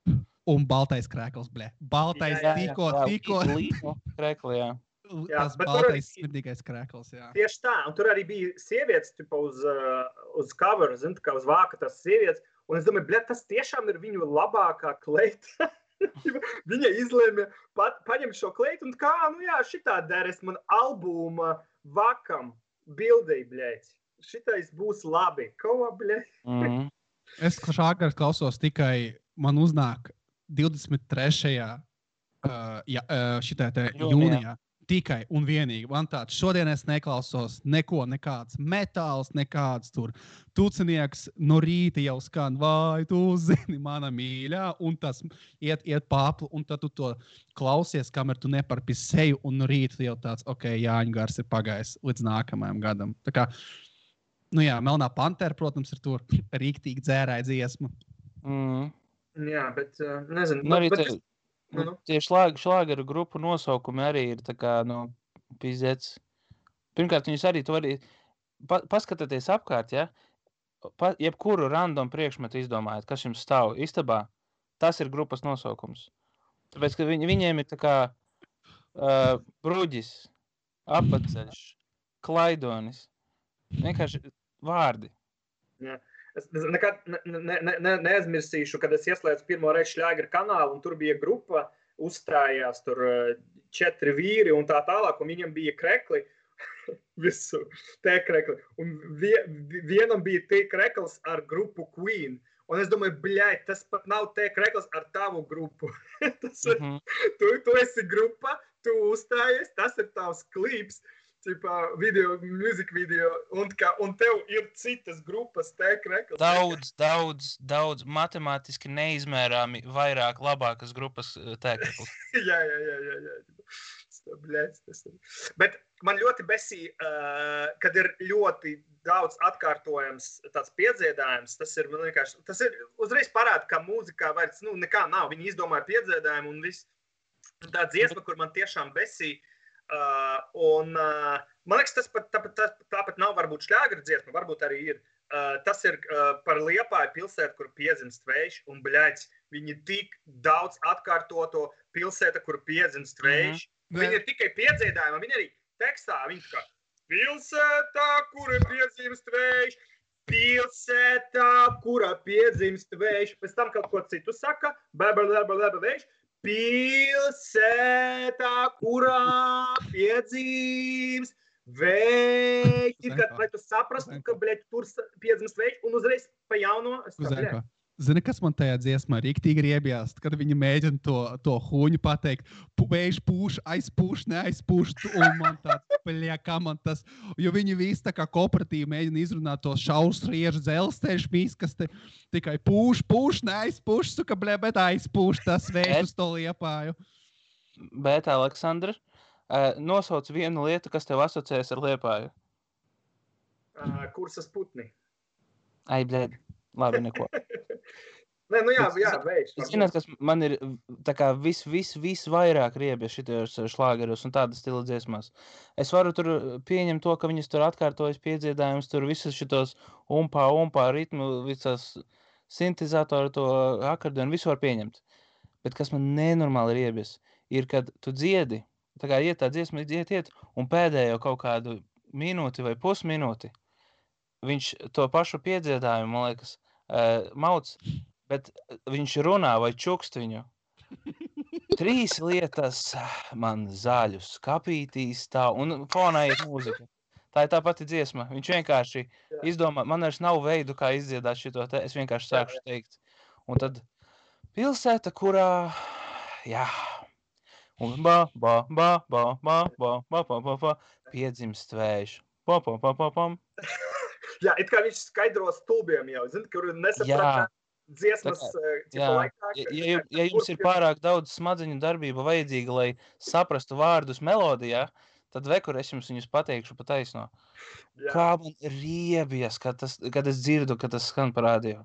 Un baltais krēkls, blē. Baltais jā, jā, jā, tīko, jā, tīko. Līko krēkli, jā. jā tas baltais arī, smirdīgais krēkls, jā. Tieši tā, un tur arī bija sievietes, tipa uz, uz cover, zin, kā uz vāka tas sievietes, un es domāju, blē, tas tiešām ir viņu labākā kleita. Viņa izlēma pat, paņemt šo kleitu un kā, nu jā, šitā deres man albuma vakam bildei, bļēķi. Šitais būs labi. Ko, bļēķi? Mm-hmm. Es šākars klausos tikai, man uznāk divdesmit trešajā Uh, ja, uh, šitā te jūnijā. Tikai un vienīgi. Man tāds, šodien es neklausos neko, nekāds metāls, nekāds tur tucinieks no rīta jau skan, vai tu zini, mana mīļā, un tas iet, iet pāplu, un tad tu to klausies, kamēr tu neparpi seju, un no rīta jau tāds, ok, Jāņu gars ir pagājis līdz nākamajam gadam. Tā kā, nu jā, Melnā Pantera, protams, ir tur rīktīgi dzērāja dziesma. Mm. Jā, bet, uh, nezinu, no, bet... Te... Nu, tie šlāg, šlāgaru grupu nosaukumi arī ir tā kā, nu, pizdēts. Pirmkārt, viņus arī to arī, pa, paskatāties apkārt, ja, pa, jebkuru random priekšmetu izdomājat, kas jums stāv istabā, tas ir grupas nosaukums. Tāpēc, ka viņ, viņiem ir tā kā uh, bruģis, apaceļš, klaidonis, vienkārši vārdi. Jā. Es nekad ne, ne, ne, neaizmirsīšu, kad es ieslēdzu pirmo reizi šļāgaru kanālu, un tur bija grupa, uzstājās tur četri vīri un tā tālāk, un viņam bija krekli, visu, te krekli, un vie, vienam bija te krekls ar grupu Queen, un es domāju, bļaļ, tas pat nav te krekls ar tavu grupu, tas ir, mm-hmm. tu, tu esi grupa, tu uzstājies, tas ir tavs klips, tipa video, music video, un, kā, un tev ir citas grupas, tēk, rekals. Daudz, daudz, daudz matemātiski neizmērāmi vairāk labākas grupas tēk, rekals. jā, jā, jā, jā, jā. Bļēc, tas ir. Bet man ļoti besī, uh, kad ir ļoti daudz atkārtojams tāds piedziedājums, tas ir, man vienkārši, tas ir uzreiz parāda, ka mūzikā vairs, nu, nekā nav. Viņi izdomāja piedziedājumu un viss. Tā dziesma, kur man tiešām besī, Uh, un, uh, man liekas, tas pat, tāpat, tā, tāpat nav varbūt šļāgara dziesma, varbūt arī ir. Uh, tas ir uh, par Liepāju pilsētu, kur piedzimst vējš, un, bļaļs, viņi tik daudz atkārtoto pilsēta, kur piedzimst vējš. Mm-hmm. Viņi ir tikai piedziedājumā, viņi arī tekstā, viņi kā pilsētā, kur piedzimst vējš, Pilsētā, kurā piedzimst vējš, pēc tam kaut ko citu saka, vējš, pilsētā, kurā piedzimst vējš, ir kad, lai tu saprastu, ka, bļaļ, tur piedzimst vējš, un uzreiz pa jauno, es tā, bļaļ. Zini, kas man tajā dziesmā riktīgi riebjās, kad viņi mēģina to, to huņu pateikt, vējš pūš, aizpūš, neaizpūš, un man tāds, pļa, kā man tas, jo viņi visi tā kā kooperatīvi mēģina izrunāt tos šausriežu dzelzceļš, visi, kas te tikai pūš, pūš, neaizpūš, suka, bļa, bet aizpūš tas vējš uz to Liepāju. Bet, Aleksandra, nosauc vienu lietu, kas tev asociēs ar Liepāju. Kursas putni. Ai, bļēd, labi, neko. Nē, nu jā, jā, veiks. Es zināt, kas man ir tā kā vis, vis, vis vairāk riebies šitajos šlāgeros un tādas stila dziesmās. Es varu tur pieņemt to, ka viņas tur atkārtojas piedziedājums, tur visus šitos umpā, umpā ritmu, visas sintetizatori, to akordeonu, visu var pieņemt. Bet kas man nenormāli riebies, ir, kad tu dziedi, tā kā iet tā dziesma, iet, iet, un pēdējo kaut kādu minūti vai pusminūti, viņš to pašu piedziedājumu, man liekas, mauc, bet viņš runā vai čukst viņu. Trīs lietas man zaļus kapītīs tā, un fonā ir mūzika. Tā ir tā pati dziesma. Viņš vienkārši izdomā, man vairs nav veidu, kā izdziedāt šito, te. Es vienkārši sākšu teikt. Un tad pilsēta, kurā, jā, un ba, ba, ba, ba, ba, ba, ba, ba, ba, ba, piedzimst vējš. Pa, pa, pa, pa, pam. Jā, it kā viņš skaidro stulbiem jau, zini, kur nesaprāt dziesmas tipu laikā. Ja jums ir pārāk daudz smadziņu darbība vajadzīga, lai saprastu vārdus melodijā, tad vekur es jums viņus pateikšu pa taisno. Kā man riebies, kad es dzirdu, kad tas skan parādīju.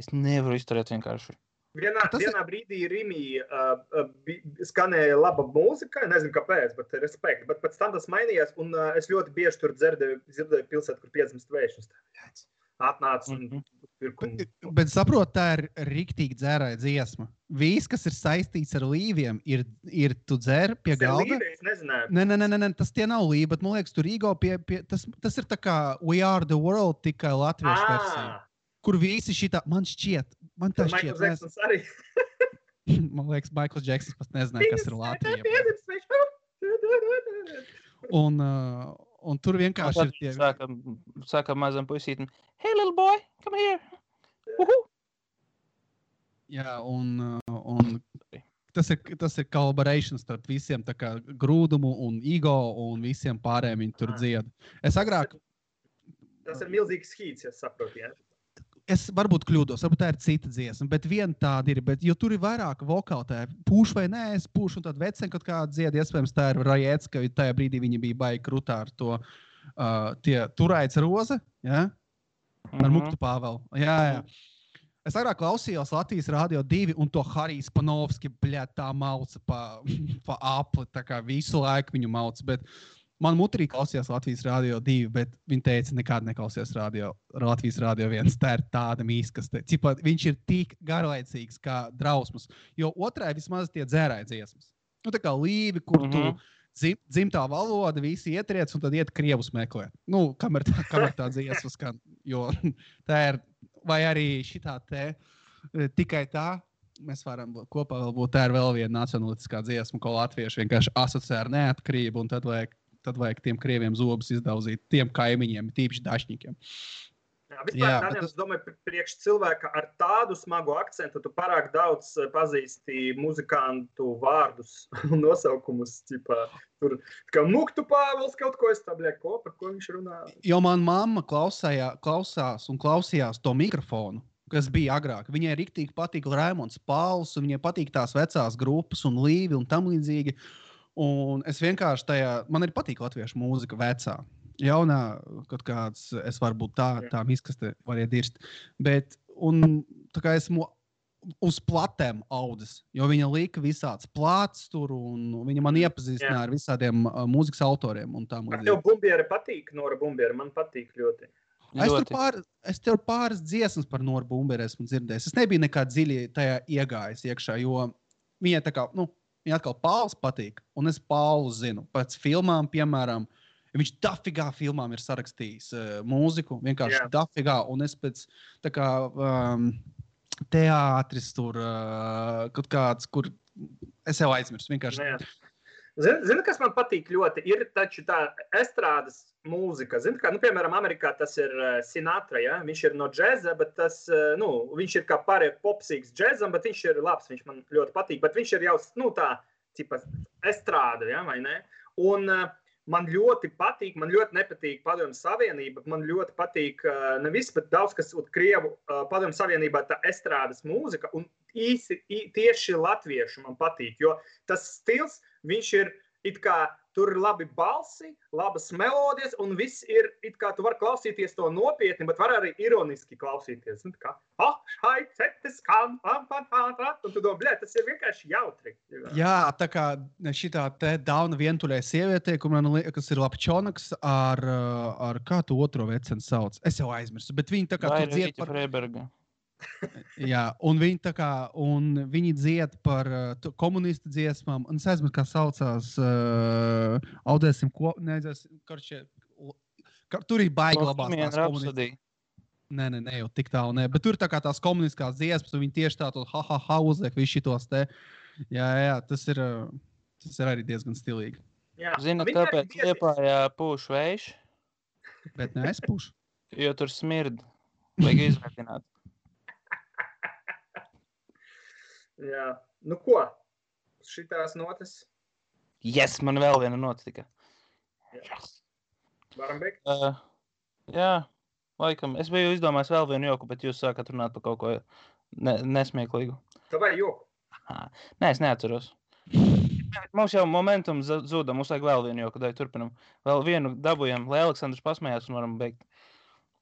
Es nevaru izturēt vienkārši. Vienā brīdī Rimī skanēja laba mūzika, nezinu kāpēc, bet respekt, bet pēc tam tas mainījās, un es ļoti bieži tur dzirdēju pilsētu, kur piedzimst vējš. Atnāca un pirku. Bet saprot, tā ir riktīgi dzērāja dziesma. Viss, kas ir saistīts ar līviem, ir tu dzēri pie galda. Tas ir līvi, es nezināju. Nē, nē, nē, tas tie nav līvi, bet man liekas, tu Rīgo pie... Tas ir tā kā We Are the World, tikai latviešu versija. Kur visi šitā... Man šķiet... Man tā šķiet... Michael Jacksons arī. Man liekas, Michael Jacksons pat nezināja, kas ir Latvija. Un... Un tur vienkārši ir tie... Sākam, sākam mazam puisītam, hey, little boy, come here! Uhu! Jā, un, un tas ir, tas ir collaboration starp visiem tā kā grūdumu un ego un visiem pārējiem viņi tur dzied. Es agrāk... Tas ir milzīgs hīts, ja saprotu, jā? Es varbūt kļūdos, varbūt tā ir cita dziesma, bet viena tāda ir, bet, jo tur ir vairāk vokāli, tā ir pūš vai nē, es pūšu, un tad veceni kaut kāda dzied, iespējams, tā ir rajēts, ka tajā brīdī viņi bija baigi krutā ar to, uh, tie turājas roze, ja? Ar Muktu Pāvelu, jā, jā. Es agrāk klausījos Latvijas Rādio divi, un to Harijs Panovski, bļēt, tā mauca pa, pa apli, tā kā visu laiku viņu mauca, bet... Man mutrī klausījās Latvijas Rādio divi, bet viņa teica, nekādi neklausījās Latvijas Rādio viens. Tā ir tāda mīskaste. Cipa, viņš ir tik garlaicīgs kā drausmas, jo otrā ir vismaz tie dzērāja dziesmas. Nu, tā kā līvi, kur tu dzim, dzimtā valoda visi ietriec un tad iet krievus meklē. Nu, kamēr tā, kamēr tā dziesmas, kā, jo tā ir, vai arī šitā te, tikai tā. Mēs varam kopā vēl būt, tā ir vēl viena nacionalistiskā dziesma, ko latvieši vienkārši asociē ar neatkarību un tad vajag tad vajag tiem krieviem zobus izdauzīt, tiem kaimiņiem, tīpaši dašņikiem. Jā, vispār tādiem, es domāju, priekš cilvēka ar tādu smagu akcentu, tu parāk daudz pazīsti muzikantu vārdus un nosaukumus, tipā, tur, kā Muktu Pāvils kaut ko, es tā bļēk, ko, par ko viņš runā. Jo man mamma klausās un klausījās to mikrofonu, kas bija agrāk. Viņai riktīgi patīk Raimonds Pauls, un viņai patīk tās vecās grupas un līvi un tam līdzīgi. Un es vienkārši tajā, man ir patīk latviešu mūzika vecā, jaunā, kaut kāds, es varbūt tā, tā miskaste var iedirst, bet, un tā kā esmu uz platēm audzis, jo viņa lika visāds plāts tur, un viņa man iepazīstināja ar visādiem mūzikas autoriem un tām. Ar tev Bumbieri patīk, Nora Bumbieri, man patīk ļoti. Es tur pār, es tev pāris dziesmas par Nora Bumbieri esmu dzirdējis, es nebija nekā dziļi tajā iegājis iekšā, jo viņa tā kā, nu, viņa atkal Pauls patīk, un es Paulu zinu. Pēc filmām, piemēram, Viņš dafigā filmām ir sarakstījis uh, mūziku, vienkārši yeah. dafigā, un es pēc tā kā um, teātris tur, uh, kaut kāds, kur es jau aizmirstu, vienkārši. Yeah. Zini, zin, kas man patīk ļoti, ir taču tā estrādes mūzika. Zini, kā, nu, piemēram, Amerikā tas ir Sinatra, ja? Viņš ir no džeza, bet tas, nu, viņš ir kā pārē popsīgs džezam, bet viņš ir labs, viņš man ļoti patīk, bet viņš ir jau, nu, tā, cipa, estrāda, ja, vai ne? Un man ļoti patīk, man ļoti nepatīk Padomju Savienība, man ļoti patīk nevis, bet daudz, kas uz Krievu Padomju Savienībā tā estrādes mūzika, un īsi, ī, tieši latviešu man patīk, jo tas stils, viņš ir it kā, tur ir labi balsi, labas melodies, un viss ir, it kā, tu var klausīties to nopietni, bet var arī ironiski klausīties. Un tā kā, ah, šai, cetes, kam, pam, pam, pam, pam, un tu domā, tas ir vienkārši jautri. Jā, tā kā šitā te dauna vientuļai sievietē, kur man liekas ir lapčonaks ar, ar kā tu otro vecenu sauc? Es jau aizmirsu, bet viņi tā kā tu dzied par... Freiberga. Jā, un viņi tā kā, un viņi dzied par uh, komunistu dziesmām, un es aizmirstu, kā saucās uh, Audēsim ko, neaizēsim, karšķi, kar, tur ir baigi labās tās komunistas. Nē, nē, nē, jau tik tālu, nē, bet tur tā kā tās komunistiskās dziesmas, un viņi tieši tā to ha, ha, ha, uzliek visu šitos te, jā, jā, tas ir, tas ir arī diezgan stilīgi. Jā. Zinu, tāpēc Liepājā pūš vējš? Bet ne, es pūšu. Jo tur smird, vajag izvērtināt. Jā, nu ko? Šitās notas? Yes, man vēl viena nota tika. Yes. Varam beigt? Uh, jā, laikam. Es biju izdomājis vēl vienu joku, bet jūs sākat runāt par kaut ko ne, nesmieklīgu. Tavai joku? Aha. Nē, es neatceros. Mums jau momentum zuda, mums vajag vēl vienu joku, dai turpinam. Vēl vienu dabujam, lai Aleksandrs pasmējās un varam beigt.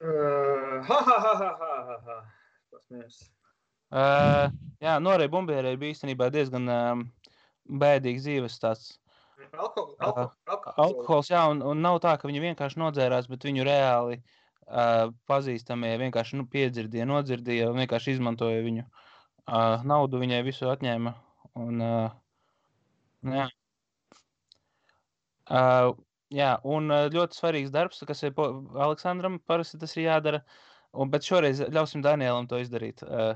Uh, ha, ha, ha, ha, ha, ha. Pasmējās. Uh, jā, Norei Bumbierei bija īstenībā diezgan um, bēdīgs dzīves tāds alkohols, uh, alkohols, alkohols jā, un, un nav tā, ka viņi vienkārši nodzērās, bet viņu reāli uh, pazīstamie vienkārši nu, piedzirdīja, nodzirdīja, vienkārši izmantoja viņu uh, naudu, viņai visu atņēma, un uh, jā. Uh, jā, un uh, ļoti svarīgs darbs, kas ir po Aleksandram, parasti tas ir jādara, un, bet šoreiz ļausim Danielam to izdarīt. Uh,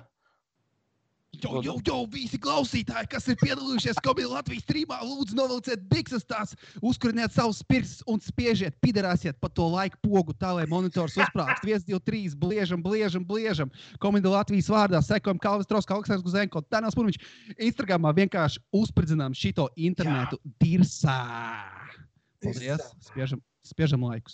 Jo, jo, jo, visi klausītāji, kas ir piedalījušies Komiju Latvijas trīmā, lūdzu novilciet bikses tās, uzkuriniet savus pirks un spiežiet, piderāsiet pa to laiku pogu, tā lai monitors uzprākst. viens, divi, trīs, bliežam, bliežam, bliežam. Komiju Latvijas vārdā sekojam Kalvis Troskovskajs, Guzenko, Tanas Purmič. Instagramā vienkārši uzpridzinām šito internetu dirsā. Paldies, spiežam, spiežam laikus.